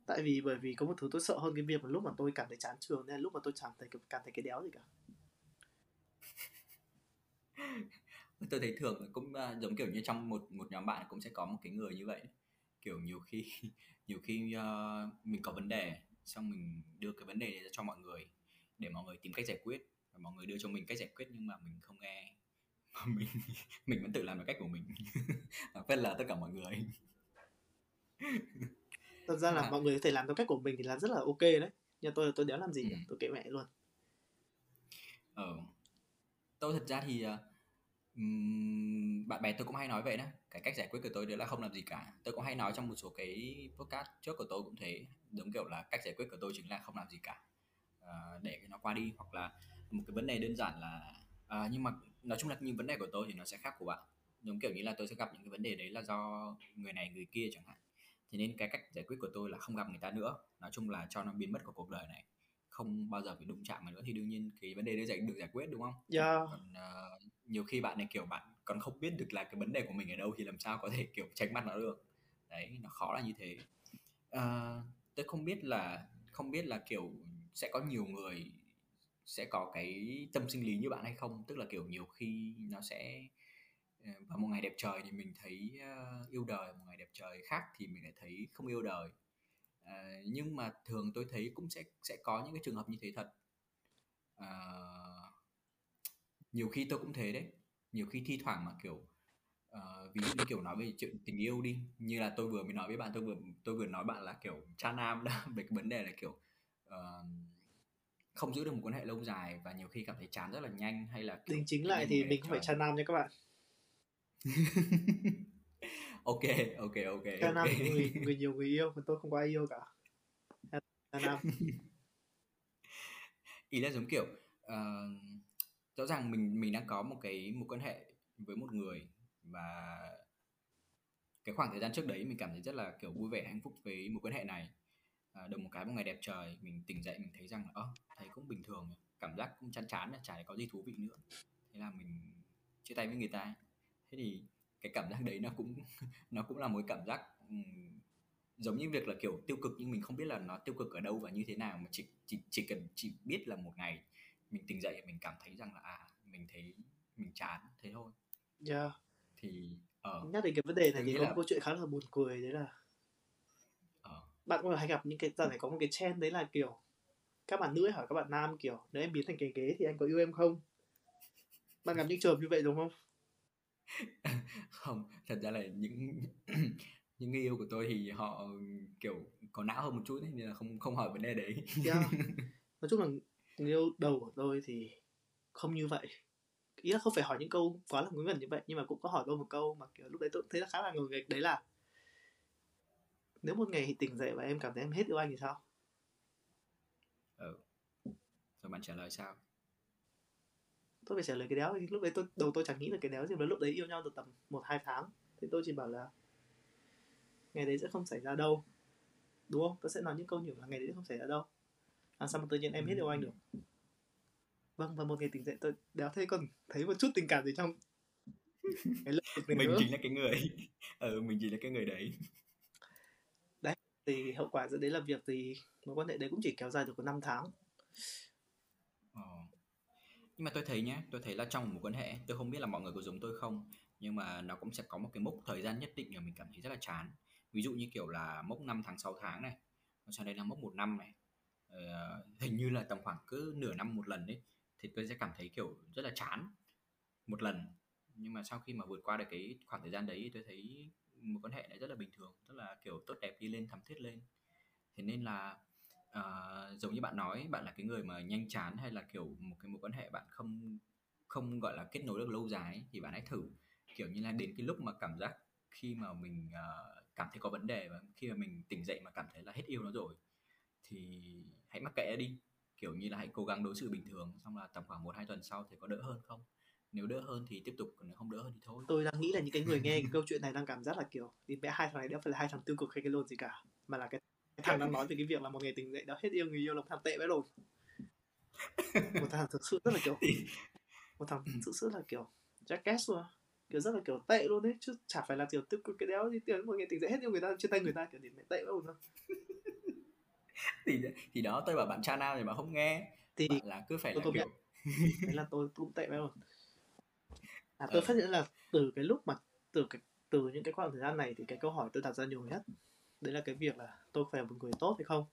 tại vì bởi vì có một thứ tôi sợ hơn cái việc mà lúc mà tôi cảm thấy chán trường, nên là lúc mà tôi chẳng thấy cảm thấy cái đéo gì cả. Tôi thấy thường cũng à, giống kiểu như trong một một nhóm bạn cũng sẽ có một cái người như vậy, kiểu nhiều khi nhiều khi ờ, mình có vấn đề xong mình đưa cái vấn đề đấy ra cho mọi người để mọi người tìm cách giải quyết, và mọi người đưa cho mình cách giải quyết nhưng mà mình không nghe mà mình mình vẫn tự làm theo cách của mình và phớt lờ tất cả mọi người. Thật ra là Mà mọi người có thể làm theo cách của mình thì là rất là ok đấy, nhưng tôi tôi đéo làm gì ừ, cả, tôi kệ mẹ luôn. ờ, tôi thật ra thì ờ, ừm, bạn bè tôi cũng hay nói vậy đó, cái cách giải quyết của tôi đó là không làm gì cả. Tôi cũng hay nói trong một số cái podcast trước của tôi cũng thế, giống kiểu là cách giải quyết của tôi chính là không làm gì cả. Ờ, để nó qua đi, hoặc là một cái vấn đề đơn giản là à, nhưng mà nói chung là những vấn đề của tôi thì nó sẽ khác của bạn, giống kiểu như là tôi sẽ gặp những cái vấn đề đấy là do người này người kia chẳng hạn, thế nên cái cách giải quyết của tôi là không gặp người ta nữa, nói chung là cho nó biến mất khỏi cuộc đời này, không bao giờ phải đụng chạm vào nữa, thì đương nhiên cái vấn đề đấy giải được giải quyết đúng không. Yeah, Còn ờ, nhiều khi bạn này kiểu bạn còn không biết được là cái vấn đề của mình ở đâu thì làm sao có thể kiểu tránh mặt nó được đấy, nó khó là như thế. Ờ, tôi không biết là không biết là kiểu sẽ có nhiều người sẽ có cái tâm sinh lý như bạn hay không, tức là kiểu nhiều khi nó sẽ ờ, vào một ngày đẹp trời thì mình thấy ờ, yêu đời, một ngày đẹp trời khác thì mình lại thấy không yêu đời. Ờ, nhưng mà thường tôi thấy cũng sẽ sẽ có những cái trường hợp như thế thật. Ờ, nhiều khi tôi cũng thế đấy, nhiều khi thi thoảng mà kiểu ờ, ví dụ như kiểu nói về chuyện tình yêu đi, như là tôi vừa mới nói với bạn, tôi vừa tôi vừa nói bạn là kiểu cha nam đó về cái vấn đề là kiểu ờ, không giữ được một quan hệ lâu dài và nhiều khi cảm thấy chán rất là nhanh, hay là kiểu đính chính tự lại nhiên một thì ngày đẹp mình không phải trời. cha nam nha các bạn. ok ok ok Cha ok nam thì người người nhiều người yêu, còn tôi không có ai yêu cả. Cha nam Ý là giống kiểu ờ, rõ ràng mình mình đang có một cái một quan hệ với một người, và cái khoảng thời gian trước đấy mình cảm thấy rất là kiểu vui vẻ hạnh phúc với mối quan hệ này. À, đồng một cái một ngày đẹp trời mình tỉnh dậy mình thấy rằng là ơ thấy cũng bình thường nhỉ, cảm giác cũng chán chán, là chả có gì thú vị nữa, thế là mình chia tay với người ta. Thế thì cái cảm giác đấy nó cũng nó cũng là một cái cảm giác ừm, giống như việc là kiểu tiêu cực, nhưng mình không biết là nó tiêu cực ở đâu và như thế nào, mà chỉ chỉ chỉ cần chỉ biết là một ngày mình tỉnh dậy mình cảm thấy rằng là à mình thấy mình chán thế thôi. Yeah, Thì ờ nhắc đến cái vấn đề này tôi thì nghĩ có một là câu chuyện khá là buồn cười, đấy là ờ bạn có hay gặp những cái giờ này có một cái trend, đấy là kiểu các bạn nữ ấy hỏi các bạn nam kiểu nếu em biến thành cái ghế thì anh có yêu em không, bạn gặp những trường hợp như vậy đúng không? không, thật ra là những những người yêu của tôi thì họ kiểu có não hơn một chút ấy, nên là không không hỏi vấn đề đấy. Yeah, nói chung là người yêu đầu của tôi thì không như vậy, ý là không phải hỏi những câu quá là ngớ ngẩn như vậy, nhưng mà cũng có hỏi tôi một câu mà kiểu lúc đấy tôi cũng thấy là khá là ngờ nghệch, đấy là nếu một ngày tỉnh dậy và em cảm thấy em hết yêu anh thì sao? ừ. Rồi bạn trả lời sao? tôi phải trả lời cái đéo. Thì lúc đấy tôi đầu tôi chẳng nghĩ là cái đéo gì, và lúc đấy yêu nhau được tầm một hai tháng, thì tôi chỉ bảo là ngày đấy sẽ không xảy ra đâu, đúng không? Tôi sẽ nói những câu nhiều là ngày đấy sẽ không xảy ra đâu, làm sao mà tự nhiên em hết yêu anh được. Vâng, và một ngày tỉnh dậy tôi đéo thấy còn thấy một chút tình cảm gì trong cái mình, mình chính là cái người ừ mình chính là cái người đấy đấy. Thì hậu quả dẫn đến là việc thì mối quan hệ đấy cũng chỉ kéo dài được có năm tháng. Ờ. Nhưng mà tôi thấy nhá, tôi thấy là trong một mối quan hệ, tôi không biết là mọi người có giống tôi không, nhưng mà nó cũng sẽ có một cái mốc thời gian nhất định mà mình cảm thấy rất là chán. Ví dụ như kiểu là mốc năm tháng, sáu tháng này, sau đấy là mốc một năm này. Ờ, hình như là tầm khoảng cứ nửa năm một lần đấy, thì tôi sẽ cảm thấy kiểu rất là chán một lần. Nhưng mà sau khi mà vượt qua được cái khoảng thời gian đấy, tôi thấy mối quan hệ lại rất là bình thường, rất là kiểu tốt đẹp đi lên, thắm thiết lên. Thế nên là uh, giống như bạn nói, bạn là cái người mà nhanh chán, hay là kiểu một cái mối quan hệ bạn không không gọi là kết nối được lâu dài ấy, thì bạn hãy thử kiểu như là đến cái lúc mà cảm giác khi mà mình uh, cảm thấy có vấn đề, và khi mà mình tỉnh dậy mà cảm thấy là hết yêu nó rồi, thì hãy mắc kệ đi, kiểu như là hãy cố gắng đối xử bình thường, xong là tầm khoảng một hai tuần sau thì có đỡ hơn không. Nếu đỡ hơn thì tiếp tục, còn nếu không đỡ hơn thì thôi. Tôi đang nghĩ là những cái người nghe cái câu chuyện này đang cảm giác là kiểu thì mẹ hai thằng này đã phải là hai thằng tiêu cực hay cái lồn gì cả, mà là cái thằng đang nói về cái việc là một ngày tỉnh dậy đã hết yêu người yêu là một thằng tệ với lồn. Một thằng thực sự rất là kiểu một thằng thực sự là kiểu jackass luôn, kiểu rất là kiểu tệ luôn đấy, chứ chả phải là kiểu tiêu cực cái đéo gì. Kiểu một ngày tỉnh dậy hết yêu người ta, trên tay người ta, kiểu thì mẹ tệ với lồn thôi. Thì, thì đó, tôi bảo bạn cha nam thì bạn không nghe, thì bạn là cứ phải là kiểu đấy là tôi cũng tệ với lồn. À, tôi ừ. phát hiện là từ cái lúc mà từ cái, từ những cái khoảng thời gian này thì cái câu hỏi tôi đặt ra nhiều nhất đấy là cái việc là tôi phải là một người tốt hay không.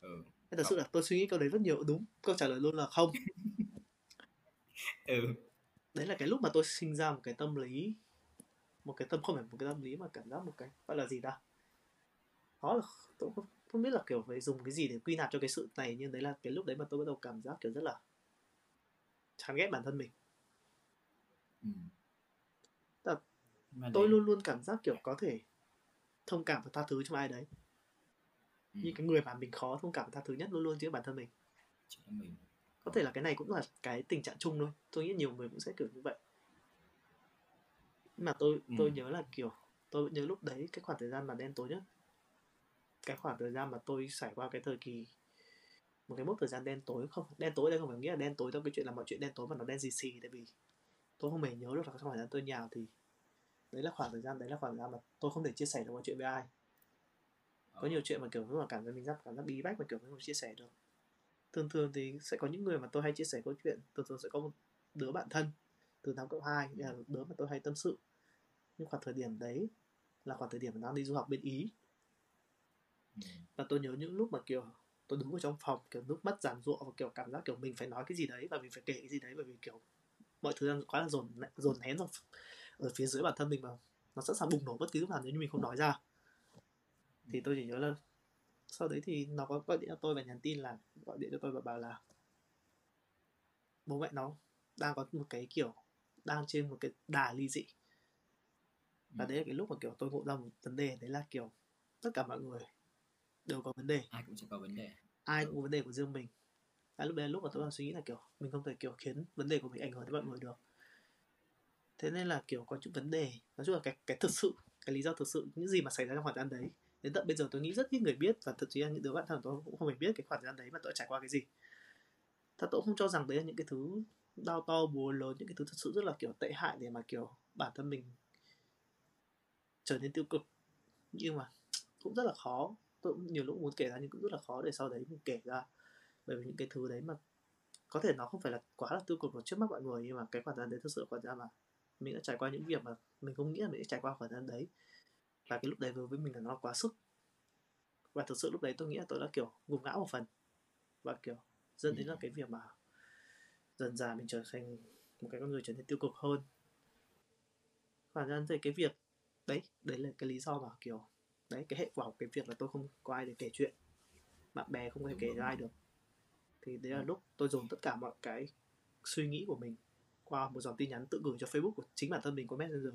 Ừ. Thật sự là tôi suy nghĩ câu đấy rất nhiều. Đúng, câu trả lời luôn là không. Ừ. Đấy là cái lúc mà tôi sinh ra một cái tâm lý, một cái tâm không phải một cái tâm lý mà cảm giác một cái gọi là gì ta. Đó là tôi không, không biết là kiểu phải dùng cái gì để quy nạp cho cái sự này, nhưng đấy là cái lúc đấy mà tôi bắt đầu cảm giác kiểu rất là chán ghét bản thân mình. Ừ. Tôi luôn luôn cảm giác kiểu có thể thông cảm và tha thứ cho ai đấy, ừ. như cái người mà mình khó thông cảm và tha thứ nhất luôn luôn chứ bản thân mình. mình Có thể là cái này cũng là cái tình trạng chung thôi, tôi nghĩ nhiều người cũng sẽ kiểu như vậy. Nhưng mà tôi ừ. tôi nhớ là kiểu tôi nhớ lúc đấy cái khoảng thời gian mà đen tối nhất, cái khoảng thời gian mà tôi trải qua cái thời kỳ một cái mốc thời gian đen tối. Không, đen tối đây không phải nghĩa là đen tối trong cái chuyện là mọi chuyện đen tối mà nó đen gì xì, tại vì tôi không hề nhớ được là trong thời gian tôi nhào thì đấy là khoảng thời gian đấy là khoảng thời gian mà tôi không thể chia sẻ được mọi chuyện với ai. Có ờ. nhiều chuyện mà kiểu như là cảm thấy mình giác cảm giác bí bách mà kiểu không chia sẻ được. Thường thường thì sẽ có những người mà tôi hay chia sẻ câu chuyện, thường thường sẽ có một đứa bạn thân từ năm cấp hai là đứa mà tôi hay tâm sự. Nhưng khoảng thời điểm đấy là khoảng thời điểm mà đang đi du học bên Ý. Ừ. Và tôi nhớ những lúc mà kiểu tôi đứng ở trong phòng kiểu nước mắt giàn giụa và kiểu cảm giác kiểu mình phải nói cái gì đấy và mình phải kể cái gì đấy, bởi vì kiểu mọi thứ đang quá là dồn dồn nén rồi ở phía dưới bản thân mình mà nó sẵn sàng bùng nổ bất cứ lúc nào nếu như mình không nói ra. Thì tôi chỉ nhớ là sau đấy thì nó có gọi điện cho tôi và nhắn tin là gọi điện cho tôi và bảo là bố mẹ nó đang có một cái kiểu đang trên một cái đà ly dị. Và ừ. đấy là cái lúc mà kiểu tôi ngộ ra một vấn đề, đấy là kiểu tất cả mọi người đều có vấn đề, ai cũng sẽ có vấn đề, ai cũng có vấn đề của riêng mình. À, lúc đấy lúc mà tôi đang suy nghĩ là kiểu mình không thể kiểu khiến vấn đề của mình ảnh hưởng đến mọi người được. Thế nên là kiểu có chút vấn đề. Nói chung là cái, cái thực sự, cái lý do thực sự, những gì mà xảy ra trong khoảng thời gian đấy, đến tận bây giờ tôi nghĩ rất ít người biết. Và thậm chí là những đứa bạn thân tôi cũng không hề biết cái khoảng thời gian đấy mà tôi trải qua cái gì. Thật tôi không cho rằng đấy là những cái thứ đau to, bùa lớn, những cái thứ thực sự rất là kiểu tệ hại để mà kiểu bản thân mình trở nên tiêu cực. Nhưng mà cũng rất là khó. Tôi cũng nhiều lúc muốn kể ra nhưng cũng rất là khó để sau đấy mình kể ra, bởi vì những cái thứ đấy mà có thể nó không phải là quá là tiêu cực vào trước mắt mọi người, nhưng mà cái khoảng thời gian đấy thực sự khoảng thời gian mà mình đã trải qua những việc mà mình không nghĩ là mình đã trải qua khoảng thời gian đấy. Và cái lúc đấy với mình là nó quá sức, và thực sự lúc đấy tôi nghĩ là tôi đã kiểu gục ngã một phần, và kiểu dẫn đến là cái việc mà dần dà mình trở thành một cái con người trở nên tiêu cực hơn. Khoảng thời gian về cái việc đấy, đấy là cái lý do mà kiểu đấy cái hệ quả của cái việc là tôi không có ai để kể chuyện, bạn bè không có thể kể ra ai được. Thì đấy là lúc tôi dồn tất cả mọi cái suy nghĩ của mình qua một dòng tin nhắn tự gửi cho Facebook của chính bản thân mình qua Messenger.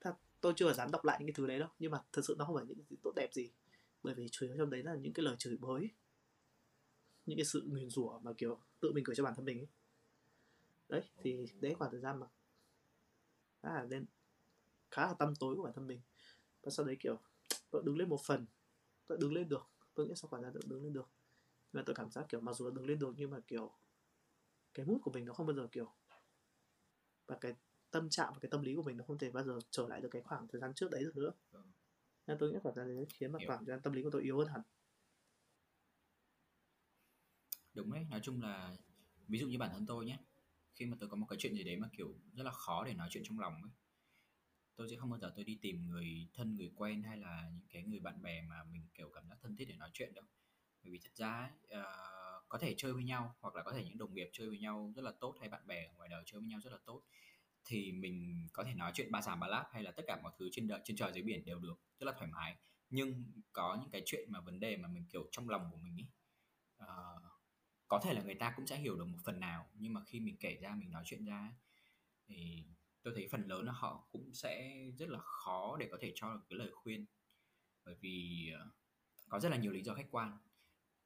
Thật, tôi chưa dám đọc lại những cái thứ đấy đâu, nhưng mà thật sự nó không phải những cái tốt đẹp gì, bởi vì chủ yếu trong đấy là những cái lời chửi bới, những cái sự nguyền rủa mà kiểu tự mình gửi cho bản thân mình ấy. Đấy thì đấy khoảng thời gian mà khá là lên khá là tăm tối của bản thân mình, và sau đấy kiểu tôi đứng lên một phần, tôi đứng lên được, tôi nghĩ sau khoảng thời gian tôi đứng lên được, và tôi cảm giác kiểu mặc dù đứng lên được nhưng mà kiểu cái mood của mình nó không bao giờ kiểu, và cái tâm trạng và cái tâm lý của mình nó không thể bao giờ trở lại được cái khoảng thời gian trước đấy được nữa. Nên tôi nghĩ khoảng thời gian đấy khiến mà khoảng thời gian tâm lý của tôi yếu hơn hẳn. Đúng đấy, nói chung là ví dụ như bản thân tôi nhé, khi mà tôi có một cái chuyện gì đấy mà kiểu rất là khó để nói chuyện trong lòng ấy, tôi sẽ không bao giờ tôi đi tìm người thân, người quen hay là những cái người bạn bè mà mình kiểu cảm giác thân thiết để nói chuyện đâu. Bởi vì thật ra ấy, uh, có thể chơi với nhau hoặc là có thể những đồng nghiệp chơi với nhau rất là tốt, hay bạn bè ngoài đời chơi với nhau rất là tốt, thì mình có thể nói chuyện ba sàm ba láp hay là tất cả mọi thứ trên đời, trên trời dưới biển đều được, rất là thoải mái. Nhưng có những cái chuyện mà vấn đề mà mình kiểu trong lòng của mình ấy, uh, có thể là người ta cũng sẽ hiểu được một phần nào, nhưng mà khi mình kể ra, mình nói chuyện ra thì tôi thấy phần lớn là họ cũng sẽ rất là khó để có thể cho được cái lời khuyên, bởi vì uh, có rất là nhiều lý do khách quan.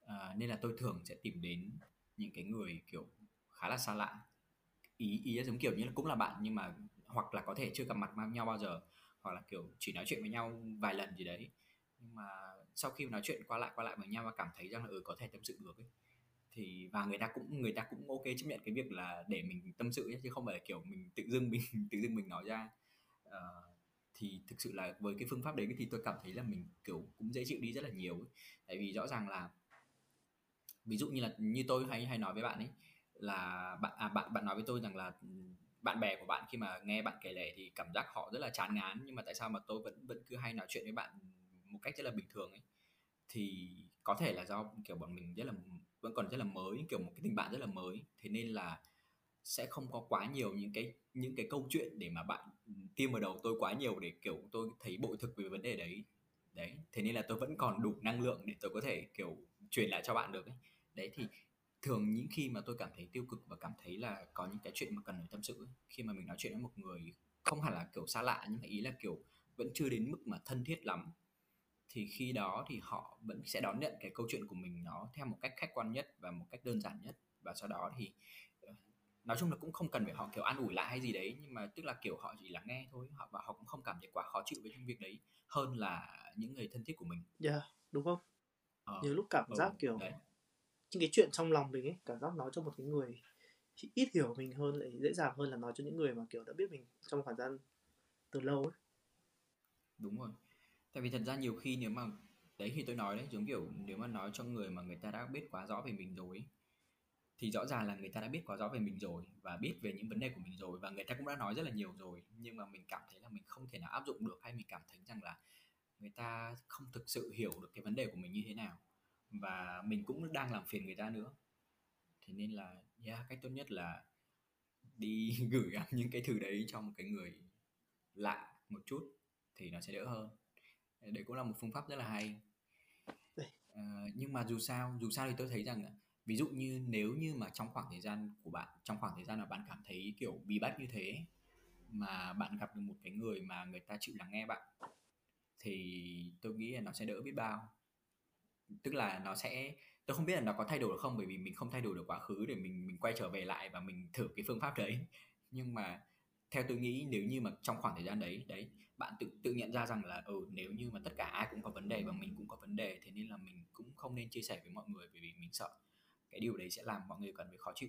Uh, nên là tôi thường sẽ tìm đến những cái người kiểu khá là xa lạ, ý ý là giống kiểu như là cũng là bạn nhưng mà hoặc là có thể chưa gặp mặt nhau bao giờ, hoặc là kiểu chỉ nói chuyện với nhau vài lần gì đấy, nhưng mà sau khi nói chuyện qua lại qua lại với nhau và cảm thấy rằng là ừ, có thể tâm sự được ấy, thì và người ta cũng người ta cũng ok chấp nhận cái việc là để mình tâm sự ấy, chứ không phải là kiểu mình tự dưng mình tự dưng mình nói ra. Uh, thì thực sự là với cái phương pháp đấy thì tôi cảm thấy là mình kiểu cũng dễ chịu đi rất là nhiều ấy. Tại vì rõ ràng là ví dụ như là như tôi hay hay nói với bạn ấy là bạn à, bạn bạn nói với tôi rằng là bạn bè của bạn khi mà nghe bạn kể lể thì cảm giác họ rất là chán ngán, nhưng mà tại sao mà tôi vẫn vẫn cứ hay nói chuyện với bạn một cách rất là bình thường ấy, thì có thể là do kiểu bọn mình rất là vẫn còn rất là mới, kiểu một cái tình bạn rất là mới, thế nên là sẽ không có quá nhiều những cái những cái câu chuyện để mà bạn tiêm vào đầu tôi quá nhiều để kiểu tôi thấy bội thực về vấn đề đấy đấy. Thế nên là tôi vẫn còn đủ năng lượng để tôi có thể kiểu truyền lại cho bạn được ấy. Đấy thì thường những khi mà tôi cảm thấy tiêu cực và cảm thấy là có những cái chuyện mà cần phải tâm sự ấy, khi mà mình nói chuyện với một người không hẳn là kiểu xa lạ nhưng mà ý là kiểu vẫn chưa đến mức mà thân thiết lắm, thì khi đó thì họ vẫn sẽ đón nhận cái câu chuyện của mình nó theo một cách khách quan nhất và một cách đơn giản nhất, và sau đó thì nói chung là cũng không cần phải họ kiểu an ủi lại hay gì đấy, nhưng mà tức là kiểu họ chỉ lắng nghe thôi, họ và họ cũng không cảm thấy quá khó chịu với những việc đấy hơn là những người thân thiết của mình. Dạ, yeah, đúng không? Ờ, nhiều lúc cảm giác ừ, kiểu đấy, những cái chuyện trong lòng mình ấy, cảm giác nói cho một cái người ít hiểu mình hơn lại dễ dàng hơn là nói cho những người mà kiểu đã biết mình trong khoảng gian từ lâu ấy. Đúng rồi. Tại vì thật ra nhiều khi nếu mà đấy thì tôi nói đấy, giống kiểu nếu mà nói cho người mà người ta đã biết quá rõ về mình rồi ấy, thì rõ ràng là người ta đã biết quá rõ về mình rồi và biết về những vấn đề của mình rồi, và người ta cũng đã nói rất là nhiều rồi, nhưng mà mình cảm thấy là mình không thể nào áp dụng được, hay mình cảm thấy rằng là người ta không thực sự hiểu được cái vấn đề của mình như thế nào, và mình cũng đang làm phiền người ta nữa. Thế nên là yeah, cách tốt nhất là đi gửi những cái thứ đấy cho một cái người lạ một chút thì nó sẽ đỡ hơn. Đấy cũng là một phương pháp rất là hay. À, nhưng mà dù sao dù sao thì tôi thấy rằng ví dụ như nếu như mà trong khoảng thời gian của bạn, trong khoảng thời gian mà bạn cảm thấy kiểu bí bách như thế mà bạn gặp được một cái người mà người ta chịu lắng nghe bạn, thì tôi nghĩ là nó sẽ đỡ biết bao. Tức là nó sẽ, tôi không biết là nó có thay đổi được không, bởi vì mình không thay đổi được quá khứ để mình mình quay trở về lại và mình thử cái phương pháp đấy. Nhưng mà theo tôi nghĩ nếu như mà trong khoảng thời gian đấy đấy bạn tự tự nhận ra rằng là ừ, nếu như mà tất cả ai cũng có vấn đề và mình cũng có vấn đề, thế nên là mình cũng không nên chia sẻ với mọi người, bởi vì mình sợ cái điều đấy sẽ làm mọi người cảm thấy khó chịu.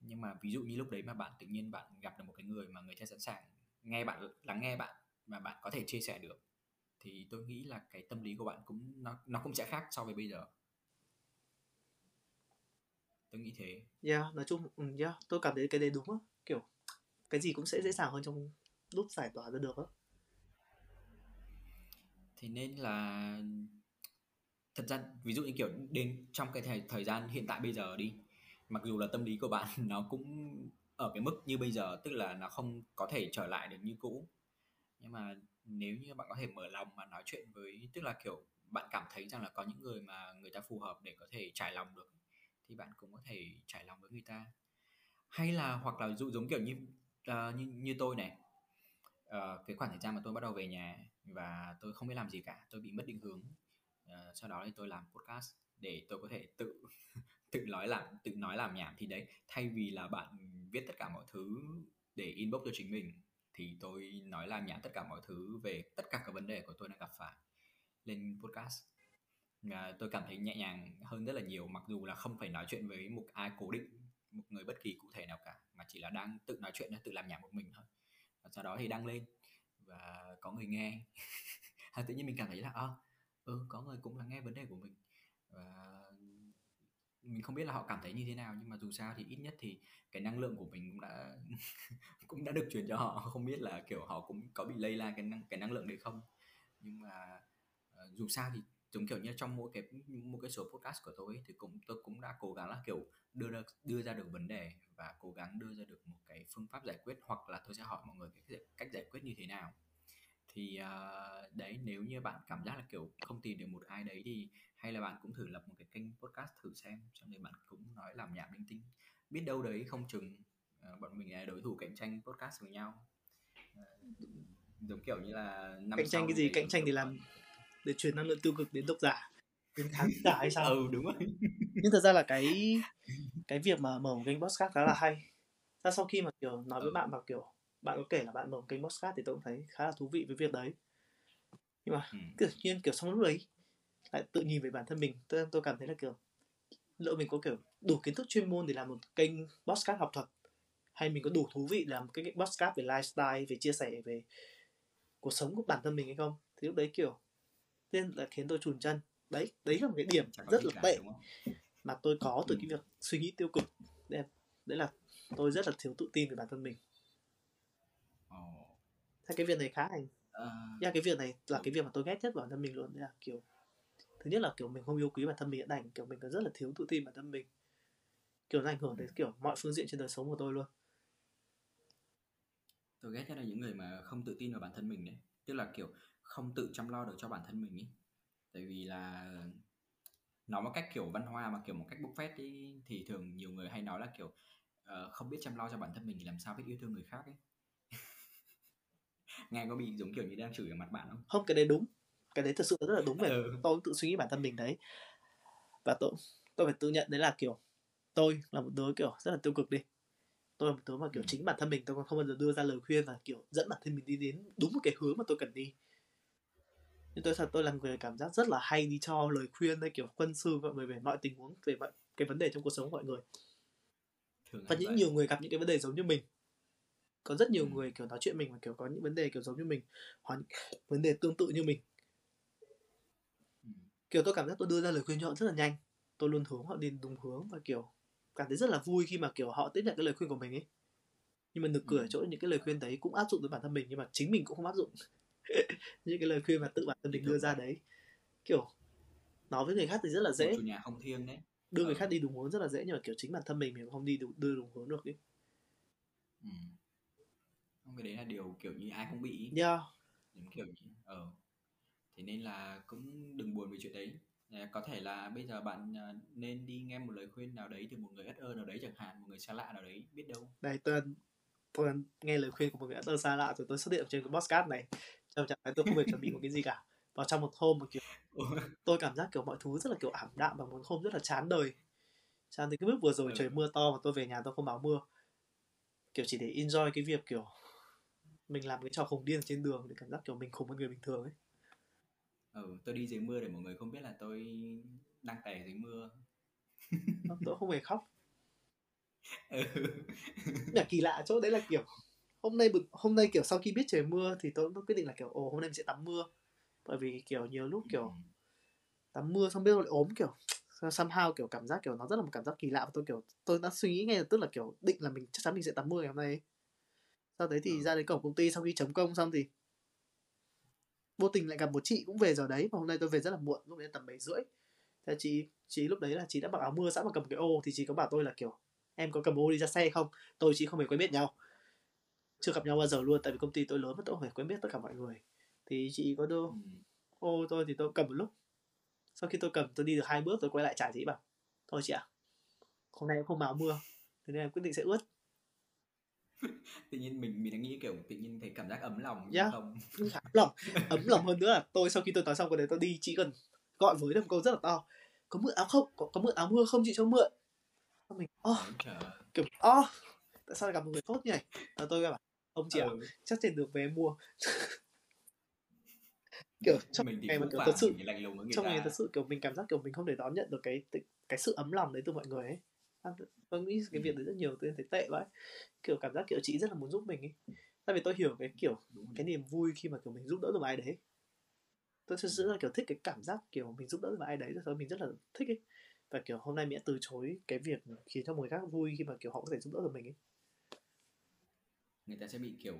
Nhưng mà ví dụ như lúc đấy mà bạn tự nhiên bạn gặp được một cái người mà người ta sẵn sàng nghe bạn, lắng nghe bạn và bạn có thể chia sẻ được, thì tôi nghĩ là cái tâm lý của bạn cũng nó nó cũng sẽ khác so với bây giờ. Tôi nghĩ thế. Yeah, nói chung yeah, tôi cảm thấy cái đấy đúng á, kiểu cái gì cũng sẽ dễ dàng hơn trong lúc giải tỏa ra được á. Thế nên là thật ra ví dụ như kiểu đến trong cái thời, thời gian hiện tại bây giờ đi, mặc dù là tâm lý của bạn nó cũng ở cái mức như bây giờ, tức là nó không có thể trở lại được như cũ, nhưng mà nếu như bạn có thể mở lòng mà nói chuyện với, tức là kiểu bạn cảm thấy rằng là có những người mà người ta phù hợp để có thể trải lòng được, thì bạn cũng có thể trải lòng với người ta. Hay là hoặc là dụ giống kiểu như uh, như, như tôi này, uh, cái khoảng thời gian mà tôi bắt đầu về nhà và tôi không biết làm gì cả, tôi bị mất định hướng. Uh, sau đó thì tôi làm podcast để tôi có thể tự tự nói làm tự nói làm nhảm thì đấy, thay vì là bạn viết tất cả mọi thứ để inbox cho chính mình thì tôi nói làm nhảm tất cả mọi thứ về tất cả các vấn đề của tôi đang gặp phải lên podcast. À, tôi cảm thấy nhẹ nhàng hơn rất là nhiều, mặc dù là không phải nói chuyện với một ai cố định, một người bất kỳ cụ thể nào cả, mà chỉ là đang tự nói chuyện, tự làm nhảm một mình thôi. Và sau đó thì đăng lên và có người nghe. À, tự nhiên mình cảm thấy là à, ừ, có người cũng là nghe vấn đề của mình, và mình không biết là họ cảm thấy như thế nào, nhưng mà dù sao thì ít nhất thì cái năng lượng của mình cũng đã cũng đã được truyền cho họ. Không biết là kiểu họ cũng có bị lây lan cái năng cái năng lượng đấy không, nhưng mà à, dù sao thì giống kiểu như trong mỗi cái một cái số podcast của tôi ấy, thì cũng tôi cũng đã cố gắng là kiểu đưa ra, đưa ra được vấn đề và cố gắng đưa ra được một cái phương pháp giải quyết, hoặc là tôi sẽ hỏi mọi người cái cách giải quyết như thế nào. Thì uh, đấy, nếu như bạn cảm giác là kiểu không tìm được một ai đấy thì hay là bạn cũng thử lập một cái kênh podcast thử xem, xong rồi bạn cũng nói làm nhảm linh tinh, biết đâu đấy không chừng uh, bọn mình là đối thủ cạnh tranh podcast với nhau. Uh, giống kiểu như là năm cạnh tranh cái gì, cạnh tranh thì làm để truyền năng lượng tiêu cực đến độc giả, đến khán giả hay sao? Ừ, đúng rồi. Nhưng thật ra là cái cái việc mà mở một kênh podcast khá là hay. Ra sau khi mà kiểu nói ừ. với bạn mà kiểu bạn có kể là bạn mở một kênh podcast thì tôi cũng thấy khá là thú vị với việc đấy. Nhưng mà ừ. tự nhiên kiểu xong lúc đấy lại tự nhìn về bản thân mình, tôi tôi cảm thấy là kiểu lỡ mình có kiểu đủ kiến thức chuyên môn để làm một kênh podcast học thuật, hay mình có đủ thú vị làm một cái podcast về lifestyle, về chia sẻ về cuộc sống của bản thân mình hay không? Thì lúc đấy kiểu nên là khiến tôi chùn chân. Đấy, đấy là một cái điểm rất là tệ mà tôi có từ cái việc suy nghĩ tiêu cực. Đấy, đấy là tôi rất là thiếu tự tin về bản thân mình. Thế cái việc này khá hay. Yeah, cái việc này là cái việc mà tôi ghét nhất bản thân mình luôn. Đấy là kiểu thứ nhất là kiểu mình không yêu quý bản thân mình, đành kiểu mình rất là thiếu tự tin bản thân mình. Kiểu nó ảnh hưởng đến kiểu mọi phương diện trên đời sống của tôi luôn. Tôi ghét nhất là những người mà không tự tin vào bản thân mình đấy. Tức là kiểu không tự chăm lo được cho bản thân mình ý. Tại vì là nói một cách kiểu văn hoa mà kiểu một cách buffet ý, thì thường nhiều người hay nói là kiểu uh, không biết chăm lo cho bản thân mình thì làm sao biết yêu thương người khác ấy. Nghe có bị giống kiểu như đang chửi ở mặt bạn không? Không, cái đấy đúng. Cái đấy thật sự rất là đúng về ừ. tôi tự suy nghĩ bản thân mình đấy. Và tôi tôi phải tự nhận đấy là kiểu tôi là một đứa kiểu rất là tiêu cực đi. Tôi là một đứa mà kiểu chính bản thân mình tôi còn không bao giờ đưa ra lời khuyên và kiểu dẫn bản thân mình đi đến đúng một cái hướng mà tôi cần đi. Nhưng tôi thật tôi là người cảm giác rất là hay đi cho lời khuyên hay kiểu quân sư mọi người về mọi tình huống, về mọi cái vấn đề trong cuộc sống của mọi người. Thường và những vậy. Nhiều người gặp những cái vấn đề giống như mình. Có rất nhiều ừ. người kiểu nói chuyện mình mà kiểu có những vấn đề kiểu giống như mình, hoặc những vấn đề tương tự như mình. ừ. Kiểu tôi cảm giác tôi đưa ra lời khuyên cho họ rất là nhanh. Tôi luôn hướng họ đi đúng hướng và kiểu cảm thấy rất là vui khi mà kiểu họ tiếp nhận cái lời khuyên của mình ấy. Nhưng mà nực cười ở chỗ những cái lời khuyên đấy cũng áp dụng tới bản thân mình, nhưng mà chính mình cũng không áp dụng những cái lời khuyên mà tự bản thân mình đưa ra đấy. Kiểu nói với người khác thì rất là dễ, chủ nhà không thiêng đấy, đưa ừ. người khác đi đúng hướng rất là dễ, nhưng mà kiểu chính bản thân mình mình cũng không đi đúng, đưa đúng hướng được ấy. Ừ. Cái đấy là điều kiểu như ai cũng bị. Yeah. Kiểu như ờ. Ừ. Thế nên là cũng đừng buồn về chuyện đấy. Có thể là bây giờ bạn nên đi nghe một lời khuyên nào đấy từ một người ất ơ nào đấy chẳng hạn, một người xa lạ nào đấy, biết đâu. Đây, tôi tôi nghe lời khuyên của một người ất ơ xa lạ rồi tôi xuất hiện trên cái podcast này. Trong trạng thái tôi không hề chuẩn bị một cái gì cả. Vào trong một hôm mà kiểu tôi cảm giác kiểu mọi thứ rất là kiểu ảm đạm và một hôm rất là chán đời. Chán đến cái bước vừa rồi ừ. trời mưa to mà tôi về nhà tôi không báo mưa. Kiểu chỉ để enjoy cái việc kiểu mình làm cái trò khùng điên trên đường để cảm giác kiểu mình khùng hơn người bình thường ấy. Ừ, tôi đi dưới mưa để mọi người không biết là tôi đang tè dưới mưa. Tôi không hề khóc. Ừ. Là kỳ lạ chỗ đấy là kiểu hôm nay hôm nay kiểu sau khi biết trời mưa thì tôi quyết định là kiểu ồ hôm nay mình sẽ tắm mưa. Bởi vì kiểu nhiều lúc kiểu tắm mưa xong biết tôi lại ốm kiểu somehow kiểu cảm giác kiểu nó rất là một cảm giác kỳ lạ, và tôi kiểu tôi đã suy nghĩ ngay lập tức là kiểu định là mình chắc chắn mình sẽ tắm mưa ngày hôm nay. Sau đấy thì ừ. ra đến cổng công ty sau khi chấm công xong thì vô tình lại gặp một chị cũng về giờ đấy, mà hôm nay tôi về rất là muộn, lúc đấy tầm bảy rưỡi. Thế chị chị lúc đấy là chị đã mặc áo mưa sẵn mà cầm cái ô, thì chị có bảo tôi là kiểu em có cầm ô đi ra xe không? Tôi chị không hề quen biết nhau, chưa gặp nhau bao giờ luôn, tại vì công ty tôi lớn mà tôi không hề quen biết tất cả mọi người. Thì chị có đưa ô tôi thì tôi cầm một lúc, sau khi tôi cầm tôi đi được hai bước tôi quay lại trả chị bảo thôi chị ạ, à, hôm nay em không mặc áo mưa, thế nên em quyết định sẽ ướt. Tự nhiên mình mình đang nghĩ kiểu tự nhiên thấy cảm giác ấm lòng. Yeah. Không ấm lòng ấm lòng hơn nữa là tôi sau khi tôi nói xong cái đấy tôi đi, chị cần gọi với được một câu rất là to: có mượn áo không, có, có mượn áo mưa không, chị cho mượn. mình oh, kiểu oh, tại sao lại gặp một người tốt như này? Và tôi bảo ông chị ạ, ừ. chắc tiền được về em mua. Kiểu trong ngày mà kiểu thật sự trong ngày thật sự kiểu mình cảm giác kiểu mình không thể đón nhận được cái cái sự ấm lòng đấy từ mọi người ấy. Tôi nghĩ cái việc đấy rất nhiều, tôi thấy tệ vậy. Kiểu cảm giác kiểu chị rất là muốn giúp mình ấy. Tại vì tôi hiểu cái kiểu cái niềm vui khi mà kiểu mình giúp đỡ được ai đấy. Tôi thật sự là kiểu thích cái cảm giác kiểu mình giúp đỡ được ai đấy, rồi mình rất là thích ấy. Và kiểu hôm nay mình đã từ chối cái việc khiến cho người khác vui khi mà kiểu họ có thể giúp đỡ được mình ấy. Người ta sẽ bị kiểu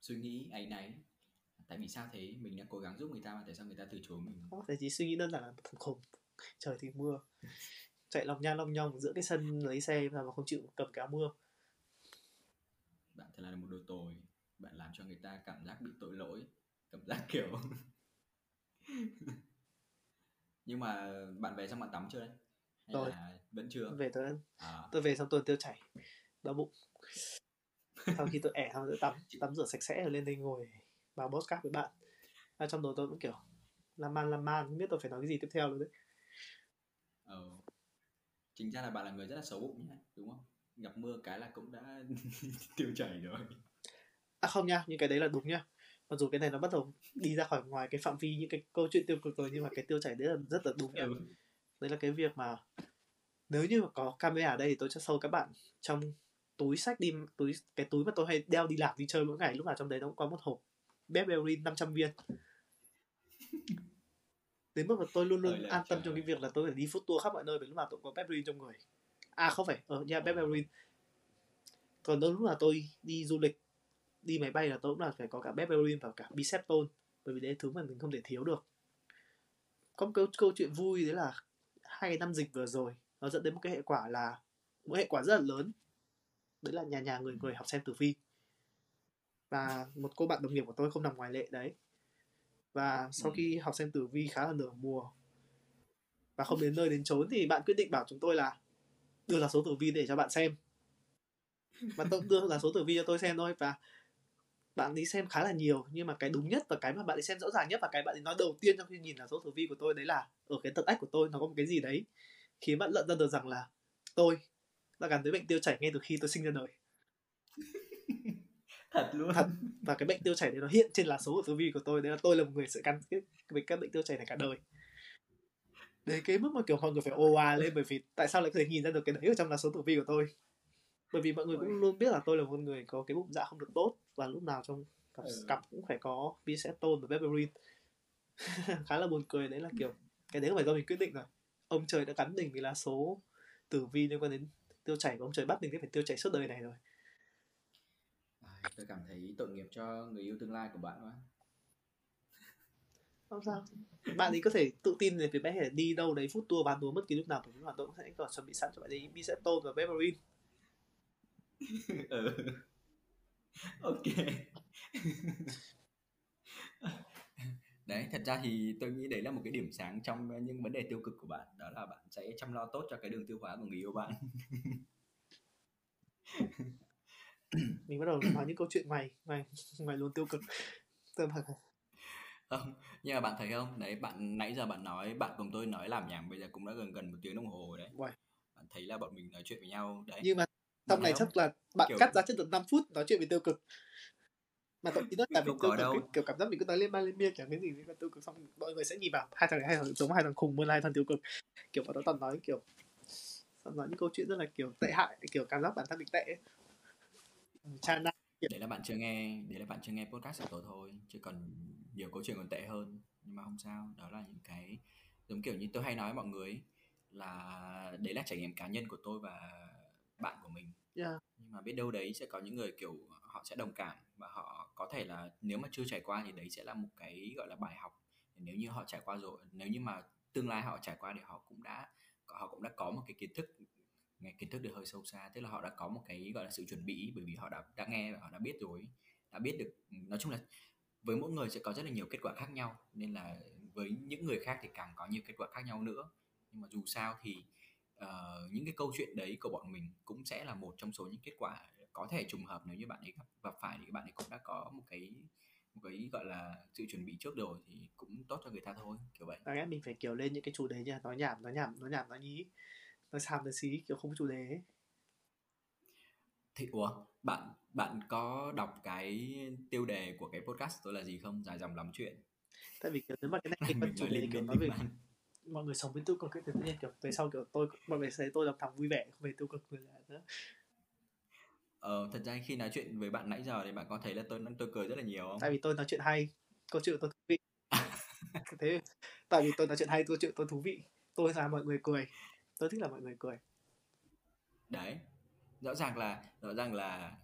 suy nghĩ áy náy. Tại vì sao thế? Mình đã cố gắng giúp người ta mà tại sao người ta từ chối mình? Không, tại chỉ suy nghĩ đơn giản là thằng khùng, trời thì mưa, chạy lòng nha lòng nhong giữa cái sân lấy xe mà không chịu cầm cái áo mưa. Bạn thật là một đồ tồi. Bạn làm cho người ta cảm giác bị tội lỗi, cảm giác kiểu nhưng mà bạn về xong bạn tắm chưa đấy? Hay rồi. Là vẫn chưa? Về tôi à. Tôi về xong tôi tiêu chảy, đau bụng. Sau khi tôi ẻ xong tôi tắm, tắm rửa sạch sẽ rồi lên đây ngồi vào podcast với bạn. Và trong đầu tôi cũng kiểu làm man làm man, không biết tôi phải nói cái gì tiếp theo luôn đấy. Ờ. Chính ra là bạn là người rất là xấu bụng nhá, đúng không? Gặp mưa cái là cũng đã tiêu chảy rồi. À không nha, nhưng cái đấy là đúng nha. Mặc dù cái này nó bắt đầu đi ra khỏi ngoài cái phạm vi những cái câu chuyện tiêu cực rồi, nhưng mà cái tiêu chảy đấy là rất là đúng nha. Ừ. Đấy là cái việc mà nếu như mà có camera ở đây thì tôi sẽ show các bạn trong túi sách đi, túi cái túi mà tôi hay đeo đi làm đi chơi mỗi ngày, lúc nào trong đấy nó cũng có một hộp BlackBerry năm trăm viên. Đến mức mà tôi luôn luôn an tâm trong cái việc là tôi phải đi food tour khắp mọi nơi vì lúc nào tôi cũng có BlackBerry trong người. À không phải, ở nhà BlackBerry. Còn lúc nào tôi đi du lịch, đi máy bay là tôi cũng là phải có cả BlackBerry và cả Bicepton, bởi vì đấy là thứ mà mình không thể thiếu được. Có một câu, câu chuyện vui đấy là hai cái năm dịch vừa rồi nó dẫn đến một cái hệ quả là một hệ quả rất là lớn. Đấy là nhà nhà người người học xem tử vi. Và một cô bạn đồng nghiệp của tôi không nằm ngoài lệ đấy. Và sau khi học xem tử vi khá là nửa mùa và không đến nơi đến chốn thì bạn quyết định bảo chúng tôi là đưa là số tử vi để cho bạn xem. Bạn tôi cũng đưa là số tử vi cho tôi xem thôi. Và bạn ấy xem khá là nhiều, nhưng mà cái đúng nhất và cái mà bạn ấy xem rõ ràng nhất và cái bạn ấy nói đầu tiên trong khi nhìn là số tử vi của tôi đấy là ở cái tật ách của tôi nó có một cái gì đấy khiến bạn nhận ra được rằng là tôi đã gắn tới bệnh tiêu chảy ngay từ khi tôi sinh ra đời. Thật luôn. Thật. Và cái bệnh tiêu chảy đấy nó hiện trên lá số của tử vi của tôi. Đấy là tôi là một người sẽ gắn với các bệnh tiêu chảy này cả đời. Đấy cái mức mà kiểu mọi người phải ô à lên, bởi vì tại sao lại có thể nhìn ra được cái đấy ở trong lá số tử vi của tôi. Bởi vì mọi người cũng luôn biết là tôi là một người có cái bụng dạ không được tốt, và lúc nào trong cặp, ừ. cặp cũng phải có Bicepton và Berberine. Khá là buồn cười. Đấy là kiểu cái đấy không phải do mình quyết định rồi. Ông trời đã gắn mình với lá số tử vi liên quan đến tiêu chảy, và ông trời bắt mình phải tiêu chảy suốt đời này rồi. Tôi cảm thấy tội nghiệp cho người yêu tương lai của bạn quá. Không sao, bạn ấy có thể tự tin về việc bạn có thể đi đâu đấy food tour bán đúa mất ký lúc nào, nhưng mà tôi cũng sẽ còn chuẩn bị sẵn cho bạn ấy Bicepton và Berberine. Ừ. Ok. Đấy, thật ra thì tôi nghĩ đấy là một cái điểm sáng trong những vấn đề tiêu cực của bạn. Đó là bạn sẽ chăm lo tốt cho cái đường tiêu hóa của người yêu bạn. Mình bắt đầu nói những câu chuyện ngoài ngoài ngoài luôn tiêu cực. Không, nhưng mà bạn thấy không, đấy bạn nãy giờ bạn nói bạn cùng tôi nói làm nhảm bây giờ cũng đã gần gần một tiếng đồng hồ rồi đấy. Wow. Bạn thấy là bọn mình nói chuyện với nhau đấy. Nhưng mà trong này chắc là bạn kiểu... cắt ra trên tầm năm phút nói chuyện về tiêu cực. Mà tổng chí nó là mình tiêu cực ấy, kiểu cảm giác mình cứ nói lên ba lên bia chẳng cái gì liên quan tiêu cực, xong mọi người sẽ nhìn vào hai thằng này hai thằng giống hai thằng khùng hơn hai thằng tiêu cực. Kiểu bọn nó toàn nói kiểu toàn nói những câu chuyện rất là kiểu tệ hại, kiểu cảm giác bản thân mình tệ ấy. Đấy là bạn chưa nghe, đấy là bạn chưa nghe podcast của tôi thôi, chứ còn nhiều câu chuyện còn tệ hơn. Nhưng mà không sao, đó là những cái giống kiểu như tôi hay nói với mọi người ấy, là đấy là trải nghiệm cá nhân của tôi và bạn của mình. Yeah. Nhưng mà biết đâu đấy sẽ có những người kiểu họ sẽ đồng cảm, và họ có thể là nếu mà chưa trải qua thì đấy sẽ là một cái gọi là bài học. Nếu như họ trải qua rồi, nếu như mà tương lai họ trải qua thì họ cũng đã họ cũng đã có một cái kiến thức. Nghe kiến thức được hơi sâu xa, tức là họ đã có một cái gọi là sự chuẩn bị, bởi vì họ đã, đã nghe và họ đã biết rồi, đã biết được. Nói chung là với mỗi người sẽ có rất là nhiều kết quả khác nhau, nên là với những người khác thì càng có nhiều kết quả khác nhau nữa. Nhưng mà dù sao thì uh, những cái câu chuyện đấy của bọn mình cũng sẽ là một trong số những kết quả có thể trùng hợp. Nếu như bạn ấy gặp phải thì bạn ấy cũng đã có một cái một cái gọi là sự chuẩn bị trước rồi thì cũng tốt cho người ta thôi, kiểu vậy. Đáng lẽ mình phải kiểu lên những cái chủ đề nha, nói nhảm, nói nhảm, nói nhảm, nói nhí. nói xàm tới xí kiểu không có chủ đề ấy. Thì ủa, bạn bạn có đọc cái tiêu đề của cái podcast tôi là gì không? Dài dòng lắm chuyện. Tại vì kiểu nếu mà cái này mình chủ đề kiểu nói về mọi người sống với tiêu cực cái tự nhiên kiểu tới sau kiểu tôi mọi người thấy tôi làm thằng vui vẻ không về tiêu cực nữa nữa. Ờ, thật ra khi nói chuyện với bạn nãy giờ thì bạn có thấy là tôi tôi cười rất là nhiều không? Tại vì tôi nói chuyện hay, câu chuyện tôi thú vị. Thế, tại vì tôi nói chuyện hay, câu chuyện tôi thú vị, tôi làm mọi người cười, tôi thích là mọi người cười. Đấy, rõ ràng là rõ ràng là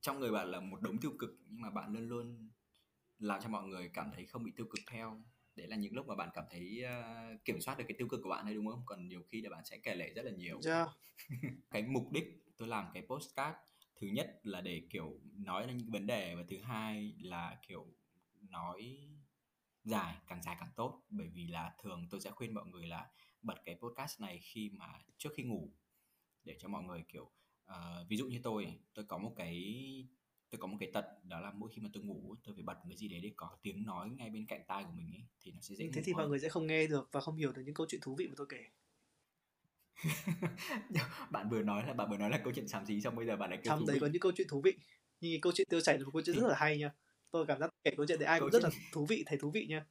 trong người bạn là một đống tiêu cực nhưng mà bạn luôn luôn làm cho mọi người cảm thấy không bị tiêu cực theo. Đấy là những lúc mà bạn cảm thấy uh, kiểm soát được cái tiêu cực của bạn đấy đúng không? Còn nhiều khi là bạn sẽ kể lể rất là nhiều. Yeah. Cái mục đích tôi làm cái podcast thứ nhất là để kiểu nói ra những vấn đề và thứ hai là kiểu nói dài, càng dài càng tốt. Bởi vì là thường tôi sẽ khuyên mọi người là bật cái podcast này khi mà trước khi ngủ để cho mọi người kiểu uh, ví dụ như tôi tôi có một cái tôi có một cái tật đó là mỗi khi mà tôi ngủ tôi phải bật cái gì đấy để có tiếng nói ngay bên cạnh tai của mình ấy thì nó sẽ dễ. Thế thì mọi người sẽ không nghe được và không hiểu được những câu chuyện thú vị mà tôi kể. Bạn vừa nói là bạn vừa nói là câu chuyện xàm xí xong bây giờ bạn lại kêu thú vị. Có những câu chuyện thú vị như câu chuyện tiêu chảy là một câu chuyện rất là hay nha. Tôi cảm giác kể câu chuyện đấy ai câu cũng chuyện... rất là thú vị, thấy thú vị nha.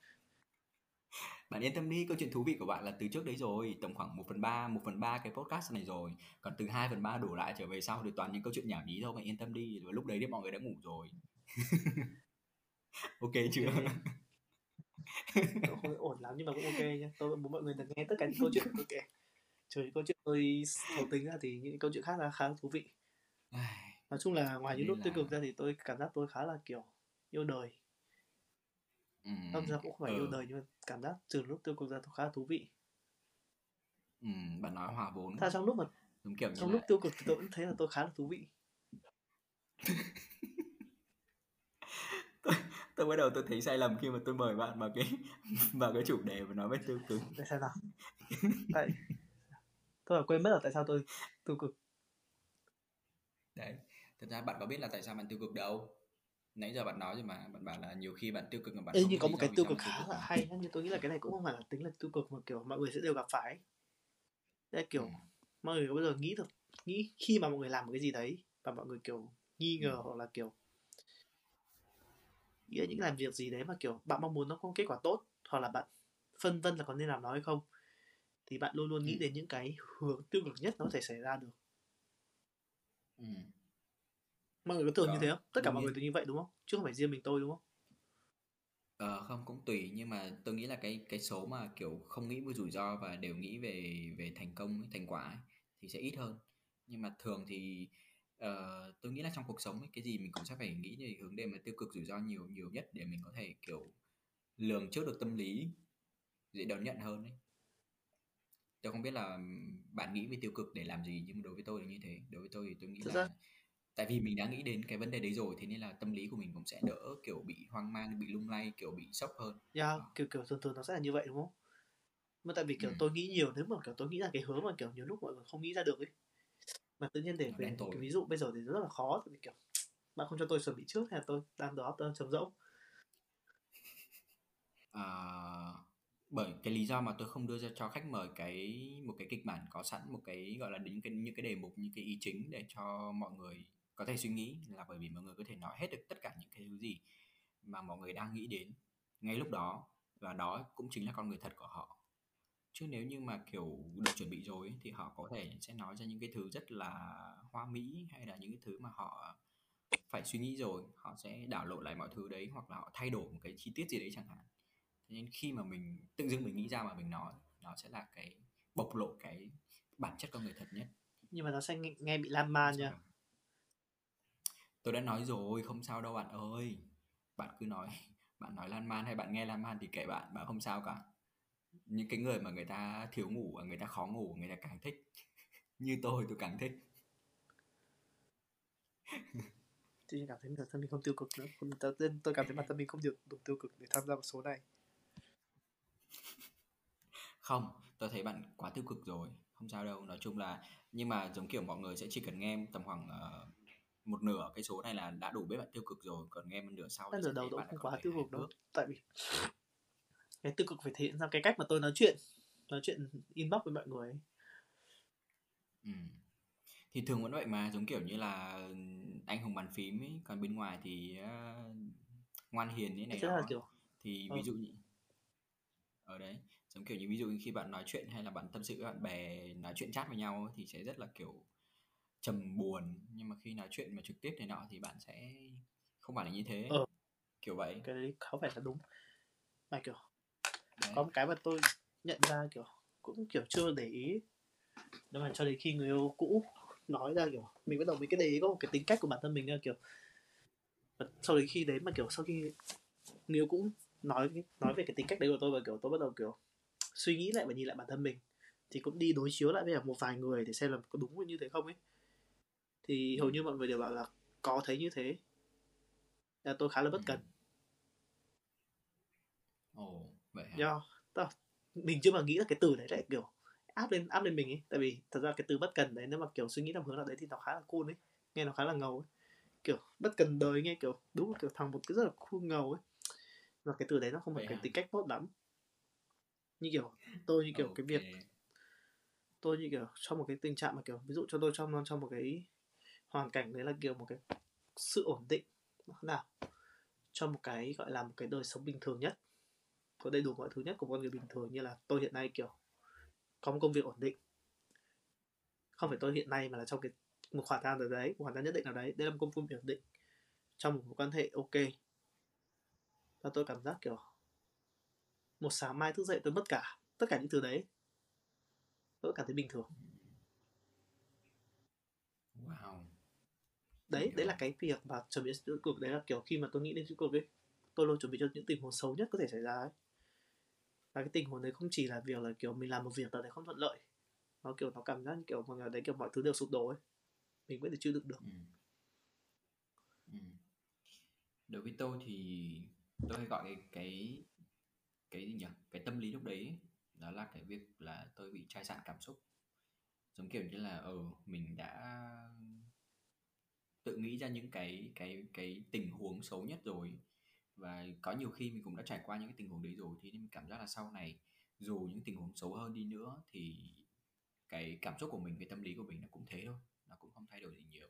Bạn yên tâm đi, câu chuyện thú vị của bạn là từ trước đấy rồi, tầm khoảng một phần ba cái podcast này rồi. Còn từ hai phần ba đổ lại trở về sau thì toàn những câu chuyện nhảm nhí thôi, bạn yên tâm đi. Và lúc đấy thì mọi người đã ngủ rồi. Ok chưa? Tôi không ổn lắm nhưng mà cũng ok nhé. Tôi muốn mọi người được nghe tất cả những câu chuyện tôi kể. Trừ những câu chuyện tôi thấu tính ra thì những câu chuyện khác là khá thú vị. Nói chung là ngoài những lúc là... tiêu cực ra thì tôi cảm giác tôi khá là kiểu yêu đời. Ừ, tâm ra cũng không phải ừ. yêu đời nhưng mà cảm giác từ lúc tôi cuộc ra tôi khá thú vị. Ừ, bạn nói hòa vốn. Thật trong lúc mà đúng kiểu trong lúc tiêu cực tôi cũng thấy là tôi khá là thú vị. tôi, tôi bắt đầu tôi thấy sai lầm khi mà tôi mời bạn vào cái vào cái chủ đề mà nói về tiêu cực. Tại sao nào? Tại tôi là quên mất là tại sao tôi tiêu cực. Đấy, thật ra bạn có biết là tại sao bạn tiêu cực đâu? Nãy giờ bạn nói rồi mà, bạn bảo là nhiều khi bạn tiêu cực mà bạn Ê, không nhưng có một cái tiêu cực khá là hay nhá, nhưng tôi nghĩ là cái này cũng không phải là tính là tiêu cực mà kiểu mọi người sẽ đều gặp phải. Đấy kiểu ừ. mọi người có bao giờ nghĩ được nghĩ khi mà mọi người làm một cái gì đấy và mọi người kiểu nghi ngờ ừ. hoặc là kiểu nghĩ là những làm việc gì đấy mà kiểu bạn mong muốn nó có kết quả tốt hoặc là bạn phân vân là có nên làm nó hay không thì bạn luôn luôn nghĩ đến những cái hướng tiêu cực nhất nó có thể xảy ra được. Ừ. Mọi người có tưởng như thế không? Tất cả mọi người tưởng như vậy đúng không? Chứ không phải riêng mình tôi đúng không? Ờ, không, cũng tùy. Nhưng mà tôi nghĩ là cái cái số mà kiểu không nghĩ về rủi ro và đều nghĩ về về thành công, thành quả ấy, thì sẽ ít hơn. Nhưng mà thường thì uh, tôi nghĩ là trong cuộc sống ấy, cái gì mình cũng sẽ phải nghĩ về hướng đề mà tiêu cực rủi ro nhiều nhiều nhất để mình có thể kiểu lường trước được tâm lý, dễ đón nhận hơn ấy. Tôi không biết là bạn nghĩ về tiêu cực để làm gì, nhưng đối với tôi là như thế. Đối với tôi thì tôi nghĩ Thật là... Ra? Tại vì mình đã nghĩ đến cái vấn đề đấy rồi, thế nên là tâm lý của mình cũng sẽ đỡ kiểu bị hoang mang, bị lung lay, kiểu bị sốc hơn. Yeah, à. Kiểu kiểu thường thường nó sẽ là như vậy đúng không? Mà tại vì kiểu ừ. tôi nghĩ nhiều, nếu mà kiểu tôi nghĩ ra cái hướng mà kiểu nhiều lúc mọi người không nghĩ ra được ấy. Mà tự nhiên để về cái ví dụ bây giờ thì rất là khó, tại vì kiểu bạn không cho tôi chuẩn bị trước hay là tôi đang đó tôi trống rỗng. À, bởi cái lý do mà tôi không đưa ra cho khách mời cái một cái kịch bản có sẵn, một cái gọi là những cái những cái đề mục, những cái ý chính để cho mọi người có thể suy nghĩ là bởi vì mọi người có thể nói hết được tất cả những cái thứ gì mà mọi người đang nghĩ đến ngay lúc đó, và đó cũng chính là con người thật của họ. Chứ nếu như mà kiểu được chuẩn bị rồi thì họ có thể sẽ nói ra những cái thứ rất là hoa mỹ hay là những cái thứ mà họ phải suy nghĩ rồi, họ sẽ đảo lộn lại mọi thứ đấy hoặc là họ thay đổi một cái chi tiết gì đấy chẳng hạn. Thế nên khi mà mình tự dưng mình nghĩ ra mà mình nói, nó sẽ là cái bộc lộ cái bản chất con người thật nhất. Nhưng mà nó sẽ nghe, nghe bị lan man nha. Tôi đã nói rồi, không sao đâu bạn ơi. Bạn cứ nói, bạn nói lan man hay bạn nghe lan man thì kệ bạn, bạn không sao cả. Những cái người mà người ta thiếu ngủ, người ta khó ngủ, người ta càng thích. Như tôi, tôi càng thích. Tôi cảm thấy bản thân mình không tiêu cực nữa. Tôi cảm thấy bản thân mình không được đủ tiêu cực để tham gia vào số này. Không, tôi thấy bạn quá tiêu cực rồi. Không sao đâu, nói chung là... Nhưng mà giống kiểu mọi người sẽ chỉ cần nghe tầm khoảng... Uh... một nửa cái số này là đã đủ biết bạn tiêu cực rồi, còn nghe một nửa sau thì đầu bạn không quá tiêu cực đâu. Tại vì cái tiêu cực phải thể hiện ra cái cách mà tôi nói chuyện nói chuyện inbox với mọi người ấy. Ừm. Thì thường vẫn vậy mà, giống kiểu như là anh hùng bàn phím ấy, còn bên ngoài thì á, ngoan hiền thế Thế này tức là nọ ấy. kiểu Thì ví ờ dụ như ở đấy, giống kiểu như ví dụ như khi bạn nói chuyện hay là bạn tâm sự với bạn bè, nói chuyện chat với nhau ấy, thì sẽ rất là kiểu trầm buồn, nhưng mà khi nói chuyện mà trực tiếp này nọ thì bạn sẽ không phải là như thế, ờ kiểu vậy cái đấy có vẻ là đúng, mà kiểu đấy. có một cái mà tôi nhận ra kiểu cũng kiểu chưa để ý, đó là cho đến khi người yêu cũ nói ra kiểu mình bắt đầu mình cái đấy có một cái tính cách của bản thân mình là kiểu, và sau đến khi đấy mà kiểu sau khi người yêu cũ nói nói về cái tính cách đấy của tôi, và kiểu tôi bắt đầu kiểu suy nghĩ lại và nhìn lại bản thân mình thì cũng đi đối chiếu lại với một vài người để xem là có đúng như thế không ấy, thì hầu như Ừm, mọi người đều bảo là có thấy như thế, là tôi khá là bất ừm. cẩn Ồ, vậy hả? do tao mình chưa mà nghĩ là cái từ đấy lại kiểu áp lên áp lên mình ấy, tại vì thật ra cái từ bất cần đấy nếu mà kiểu suy nghĩ theo hướng nào đấy thì nó khá là cool ấy, nghe nó khá là ngầu ấy, kiểu bất cần đời nghe kiểu đúng là kiểu thằng một cái rất là cool ngầu ấy, và cái từ đấy nó không phải Vậy cái hả? tính cách tốt lắm, như kiểu tôi như kiểu cái Ok. việc tôi như kiểu trong một cái tình trạng mà kiểu ví dụ cho tôi trong trong một cái hoàn cảnh đấy là kiểu một cái sự ổn định nó nào cho một cái gọi là một cái đời sống bình thường nhất, có đầy đủ mọi thứ nhất của con người bình thường, như là tôi hiện nay kiểu có một công việc ổn định, không phải Ừm, tôi hiện nay mà là trong cái một khoảng thời gian nào đấy, một khoảng thời gian nhất định nào đấy, đây là một công việc ổn định trong một mối quan hệ ok, và tôi cảm giác kiểu một sáng mai thức dậy tôi mất cả tất cả những thứ đấy, tôi cảm thấy bình thường Wow, mình đấy. Đấy là hiểu. cái việc mà chuẩn bị tiêu cực, đấy là kiểu khi mà tôi nghĩ đến tiêu cực ấy tôi luôn chuẩn bị cho những tình huống xấu nhất có thể xảy ra ấy, và cái tình huống đấy không chỉ là việc là kiểu mình làm một việc đó đấy không thuận lợi, nó kiểu nó cảm giác như kiểu mọi người đấy kiểu mọi thứ đều sụp đổ ấy, mình vẫn thể chịu đựng được. Ừm, ừm. Đối với tôi thì tôi hay gọi cái cái cái gì nhỉ? Cái tâm lý lúc đấy ấy, đó là cái việc là tôi bị chai sạn cảm xúc. Giống kiểu như là ờ mình đã tự nghĩ ra những cái cái cái tình huống xấu nhất rồi, và có nhiều khi mình cũng đã trải qua những cái tình huống đấy rồi, thế nên mình cảm giác là sau này dù những tình huống xấu hơn đi nữa thì cái cảm xúc của mình, cái tâm lý của mình nó cũng thế thôi, nó cũng không thay đổi gì nhiều,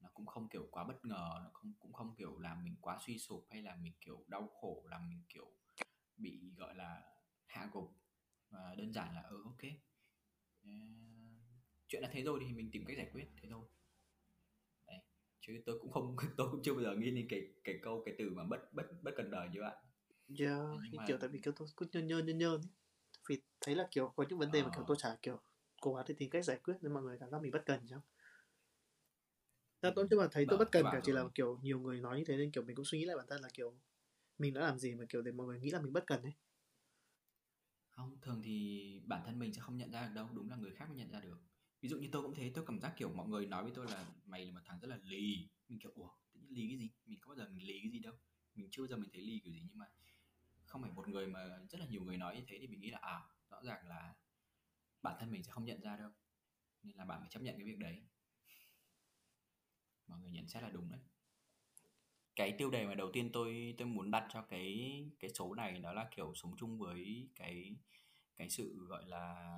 nó cũng không kiểu quá bất ngờ, nó không cũng không kiểu làm mình quá suy sụp hay là mình kiểu đau khổ, làm mình kiểu bị gọi là hạ gục, và đơn giản là ừ ok, ờ, chuyện là thế rồi thì mình tìm cách giải quyết thế thôi đấy. Chứ tôi cũng không tôi cũng chưa bao giờ nghĩ đến cái cái câu cái từ mà bất bất bất cần đời như bạn. Yeah, Thế nhưng như kiểu mà tại vì kiểu tôi cứ nhơn nhơn nhơn nhơn ấy. Vì thấy là kiểu có những vấn đề mà kiểu ờ tôi chả kiểu cố gắng để tìm cách giải quyết nên mọi người cảm giác mình bất cần chứ. Thật ừ, tôi nhưng mà thấy tôi bất mà tôi cần cả bảo chỉ là rồi. kiểu nhiều người nói như thế nên kiểu mình cũng suy nghĩ lại bản thân là kiểu mình đã làm gì mà kiểu để mọi người nghĩ là mình bất cần ấy. Không, thường thì bản thân mình sẽ không nhận ra được đâu, đúng là người khác mới nhận ra được. Ví dụ như tôi cũng thế, tôi cảm giác kiểu mọi người nói với tôi là mày là một thằng rất là lì, mình kiểu ủa tự nhiên lì cái gì, mình có bao giờ mình lì cái gì đâu, mình chưa bao giờ mình thấy lì kiểu gì. Nhưng mà không phải một người mà rất là nhiều người nói như thế thì mình nghĩ là à rõ ràng là bản thân mình sẽ không nhận ra đâu, nên là bạn phải chấp nhận cái việc đấy. Mọi người nhận xét là đúng đấy. Cái tiêu đề mà đầu tiên tôi tôi muốn đặt cho cái cái số này đó là kiểu sống chung với cái cái sự gọi là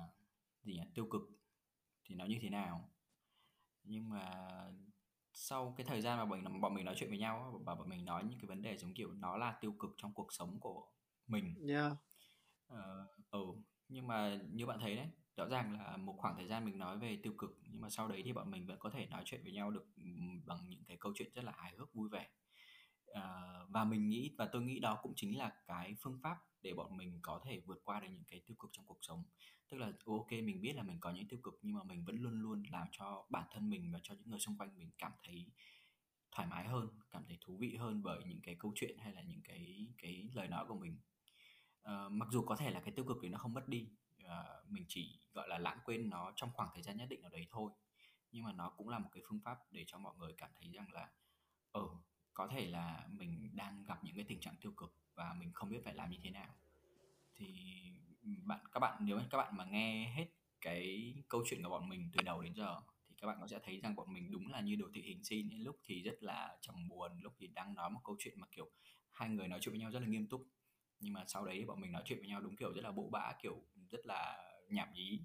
gì nhỉ, tiêu cực thì nó như thế nào. Nhưng mà sau cái thời gian mà bọn, bọn mình nói chuyện với nhau á, và bọn mình nói những cái vấn đề giống kiểu nó là tiêu cực trong cuộc sống của mình. Yeah, Ờ, ừ, Nhưng mà như bạn thấy đấy, rõ ràng là một khoảng thời gian mình nói về tiêu cực, nhưng mà sau đấy thì bọn mình vẫn có thể nói chuyện với nhau được ừm, bằng những cái câu chuyện rất là hài hước vui vẻ. Ờ, và mình nghĩ và tôi nghĩ đó cũng chính là cái phương pháp để bọn mình có thể vượt qua được những cái tiêu cực trong cuộc sống. Tức là ok, mình biết là mình có những tiêu cực, nhưng mà mình vẫn luôn luôn làm cho bản thân mình và cho những người xung quanh mình cảm thấy thoải mái hơn, cảm thấy thú vị hơn bởi những cái câu chuyện hay là những cái cái lời nói của mình. Ờ, mặc dù có thể là cái tiêu cực thì nó không mất đi, ờ, mình chỉ gọi là lãng quên nó trong khoảng thời gian nhất định nào đấy thôi, nhưng mà nó cũng là một cái phương pháp để cho mọi người cảm thấy rằng là ờ có thể là mình đang gặp những cái tình trạng tiêu cực và mình không biết phải làm như thế nào. Thì bạn các bạn nếu mà các bạn mà nghe hết cái câu chuyện của bọn mình từ đầu đến giờ thì các bạn cũng sẽ thấy rằng bọn mình đúng là như đồ thị hình sin ấy, lúc thì rất là trầm buồn, lúc thì đang nói một câu chuyện mà kiểu hai người nói chuyện với nhau rất là nghiêm túc, nhưng mà sau đấy bọn mình nói chuyện với nhau đúng kiểu rất là bộ bã, kiểu rất là nhảm nhí.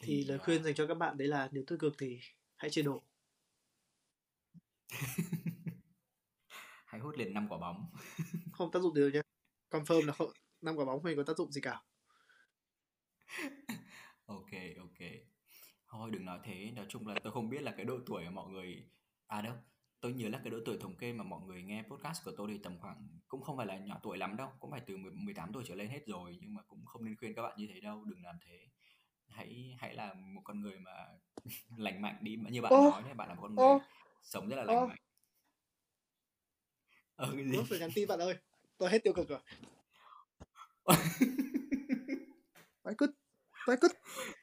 Thì lời khuyên dành cho các bạn đấy là nếu tiêu cực thì hãy chơi đổ. Hãy hút liền năm quả bóng. Không tác dụng gì đâu nhé. Confirm là không, năm quả bóng mình có tác dụng gì cả. Ok, ok. Thôi đừng nói thế. Nói chung là tôi không biết là cái độ tuổi mà mọi người... À đâu, tôi nhớ là cái độ tuổi thống kê mà mọi người nghe podcast của tôi thì tầm khoảng... Cũng không phải là nhỏ tuổi lắm đâu. Cũng phải từ mười tám tuổi trở lên hết rồi. Nhưng mà cũng không nên khuyên các bạn như thế đâu. Đừng làm thế. Hãy hãy là một con người mà lành mạnh đi. Như bạn ô, nói đấy, bạn là một con người ô, sống rất là lành ô. mạnh. Ờ cái gì? Tôi phải nhắn tin bạn ơi. Tôi hết tiêu cực rồi. Phải cút. Phải cút.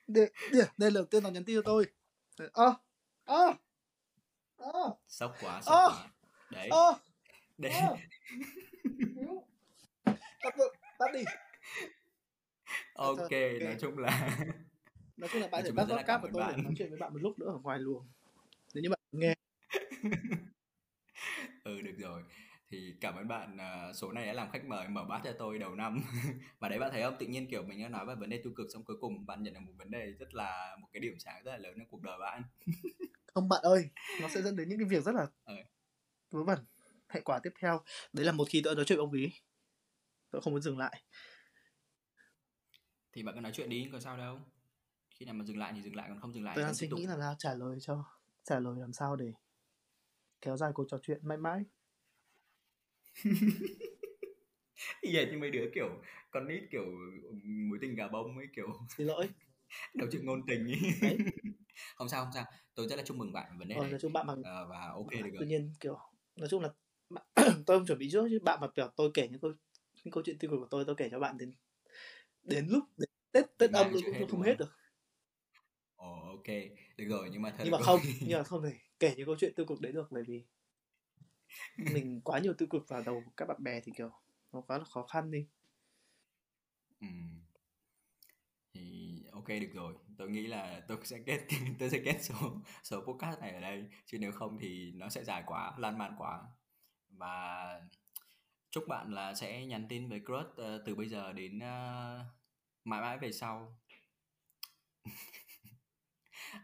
Đây, đây là tên nó nhắn tin cho tôi. Ơ. Ơ. Ơ. Sốc quá, sốc à, quá. Đấy. Ơ. À, đấy. À. Tắt, tắt đi. Ok, okay. Nói chung là... Nói chung là bạn để bắt podcast của tôi để nói chuyện với bạn một lúc nữa ở ngoài luồng. Nếu như bạn nghe. Ừ, được rồi. Thì cảm ơn bạn, số này đã làm khách mời mở bát cho tôi đầu năm. Và đấy bạn thấy không, tự nhiên kiểu mình đã nói về vấn đề tiêu cực xong cuối cùng bạn nhận được một vấn đề rất là, một cái điểm sáng rất là lớn trong cuộc đời bạn. Không bạn ơi, nó sẽ dẫn đến những cái việc rất là vớ vẩn. Hệ quả tiếp theo đấy là một khi tôi nói chuyện với ông ý, tôi không muốn dừng lại. Thì bạn cứ nói chuyện đi, có sao đâu. Khi nào mà dừng lại thì dừng lại, còn không dừng lại tôi đang suy nghĩ là nào trả lời cho trả lời làm sao để kéo dài cuộc trò chuyện mãi mãi. Vậy như mấy đứa kiểu con nít kiểu mối tình gà bông ấy kiểu. Xin lỗi. Đầu chuyện ngôn tình ấy. Đấy. Không sao không sao. Tôi rất là chúc mừng bạn về vấn đề ờ, này. Nói chung bạn bằng... à, và ok bạn, được rồi. Tuy nhiên kiểu nói chung là tôi không chuẩn bị trước chứ bạn mà kiểu tôi kể những câu những câu chuyện tiêu cực của tôi tôi kể cho bạn đến đến lúc đến Tết Tết âm luôn cũng không hết được. Ồ oh, ok, được rồi nhưng mà thật nhưng mà không, nhưng mà không thể kể những câu chuyện tiêu cực đấy được bởi vì mình quá nhiều tiêu cực vào đầu các bạn bè thì kiểu nó quá là khó khăn đi. Ừ. Thì ok được rồi, tôi nghĩ là tôi sẽ kết tôi sẽ kết số số podcast này ở đây chứ nếu không thì nó sẽ dài quá, lan man quá. Và chúc bạn là sẽ nhắn tin với crush uh, từ bây giờ đến uh, mãi mãi về sau.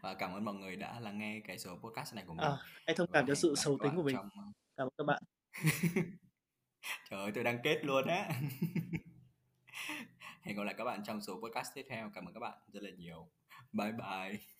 Và cảm ơn mọi người đã lắng nghe cái số podcast này của mình. À, hãy thông cảm cho sự xấu tính của mình. Trong... Cảm ơn các bạn. Trời ơi, tôi đang kết luôn á. Hẹn gặp lại các bạn trong số podcast tiếp theo. Cảm ơn các bạn rất là nhiều. Bye bye.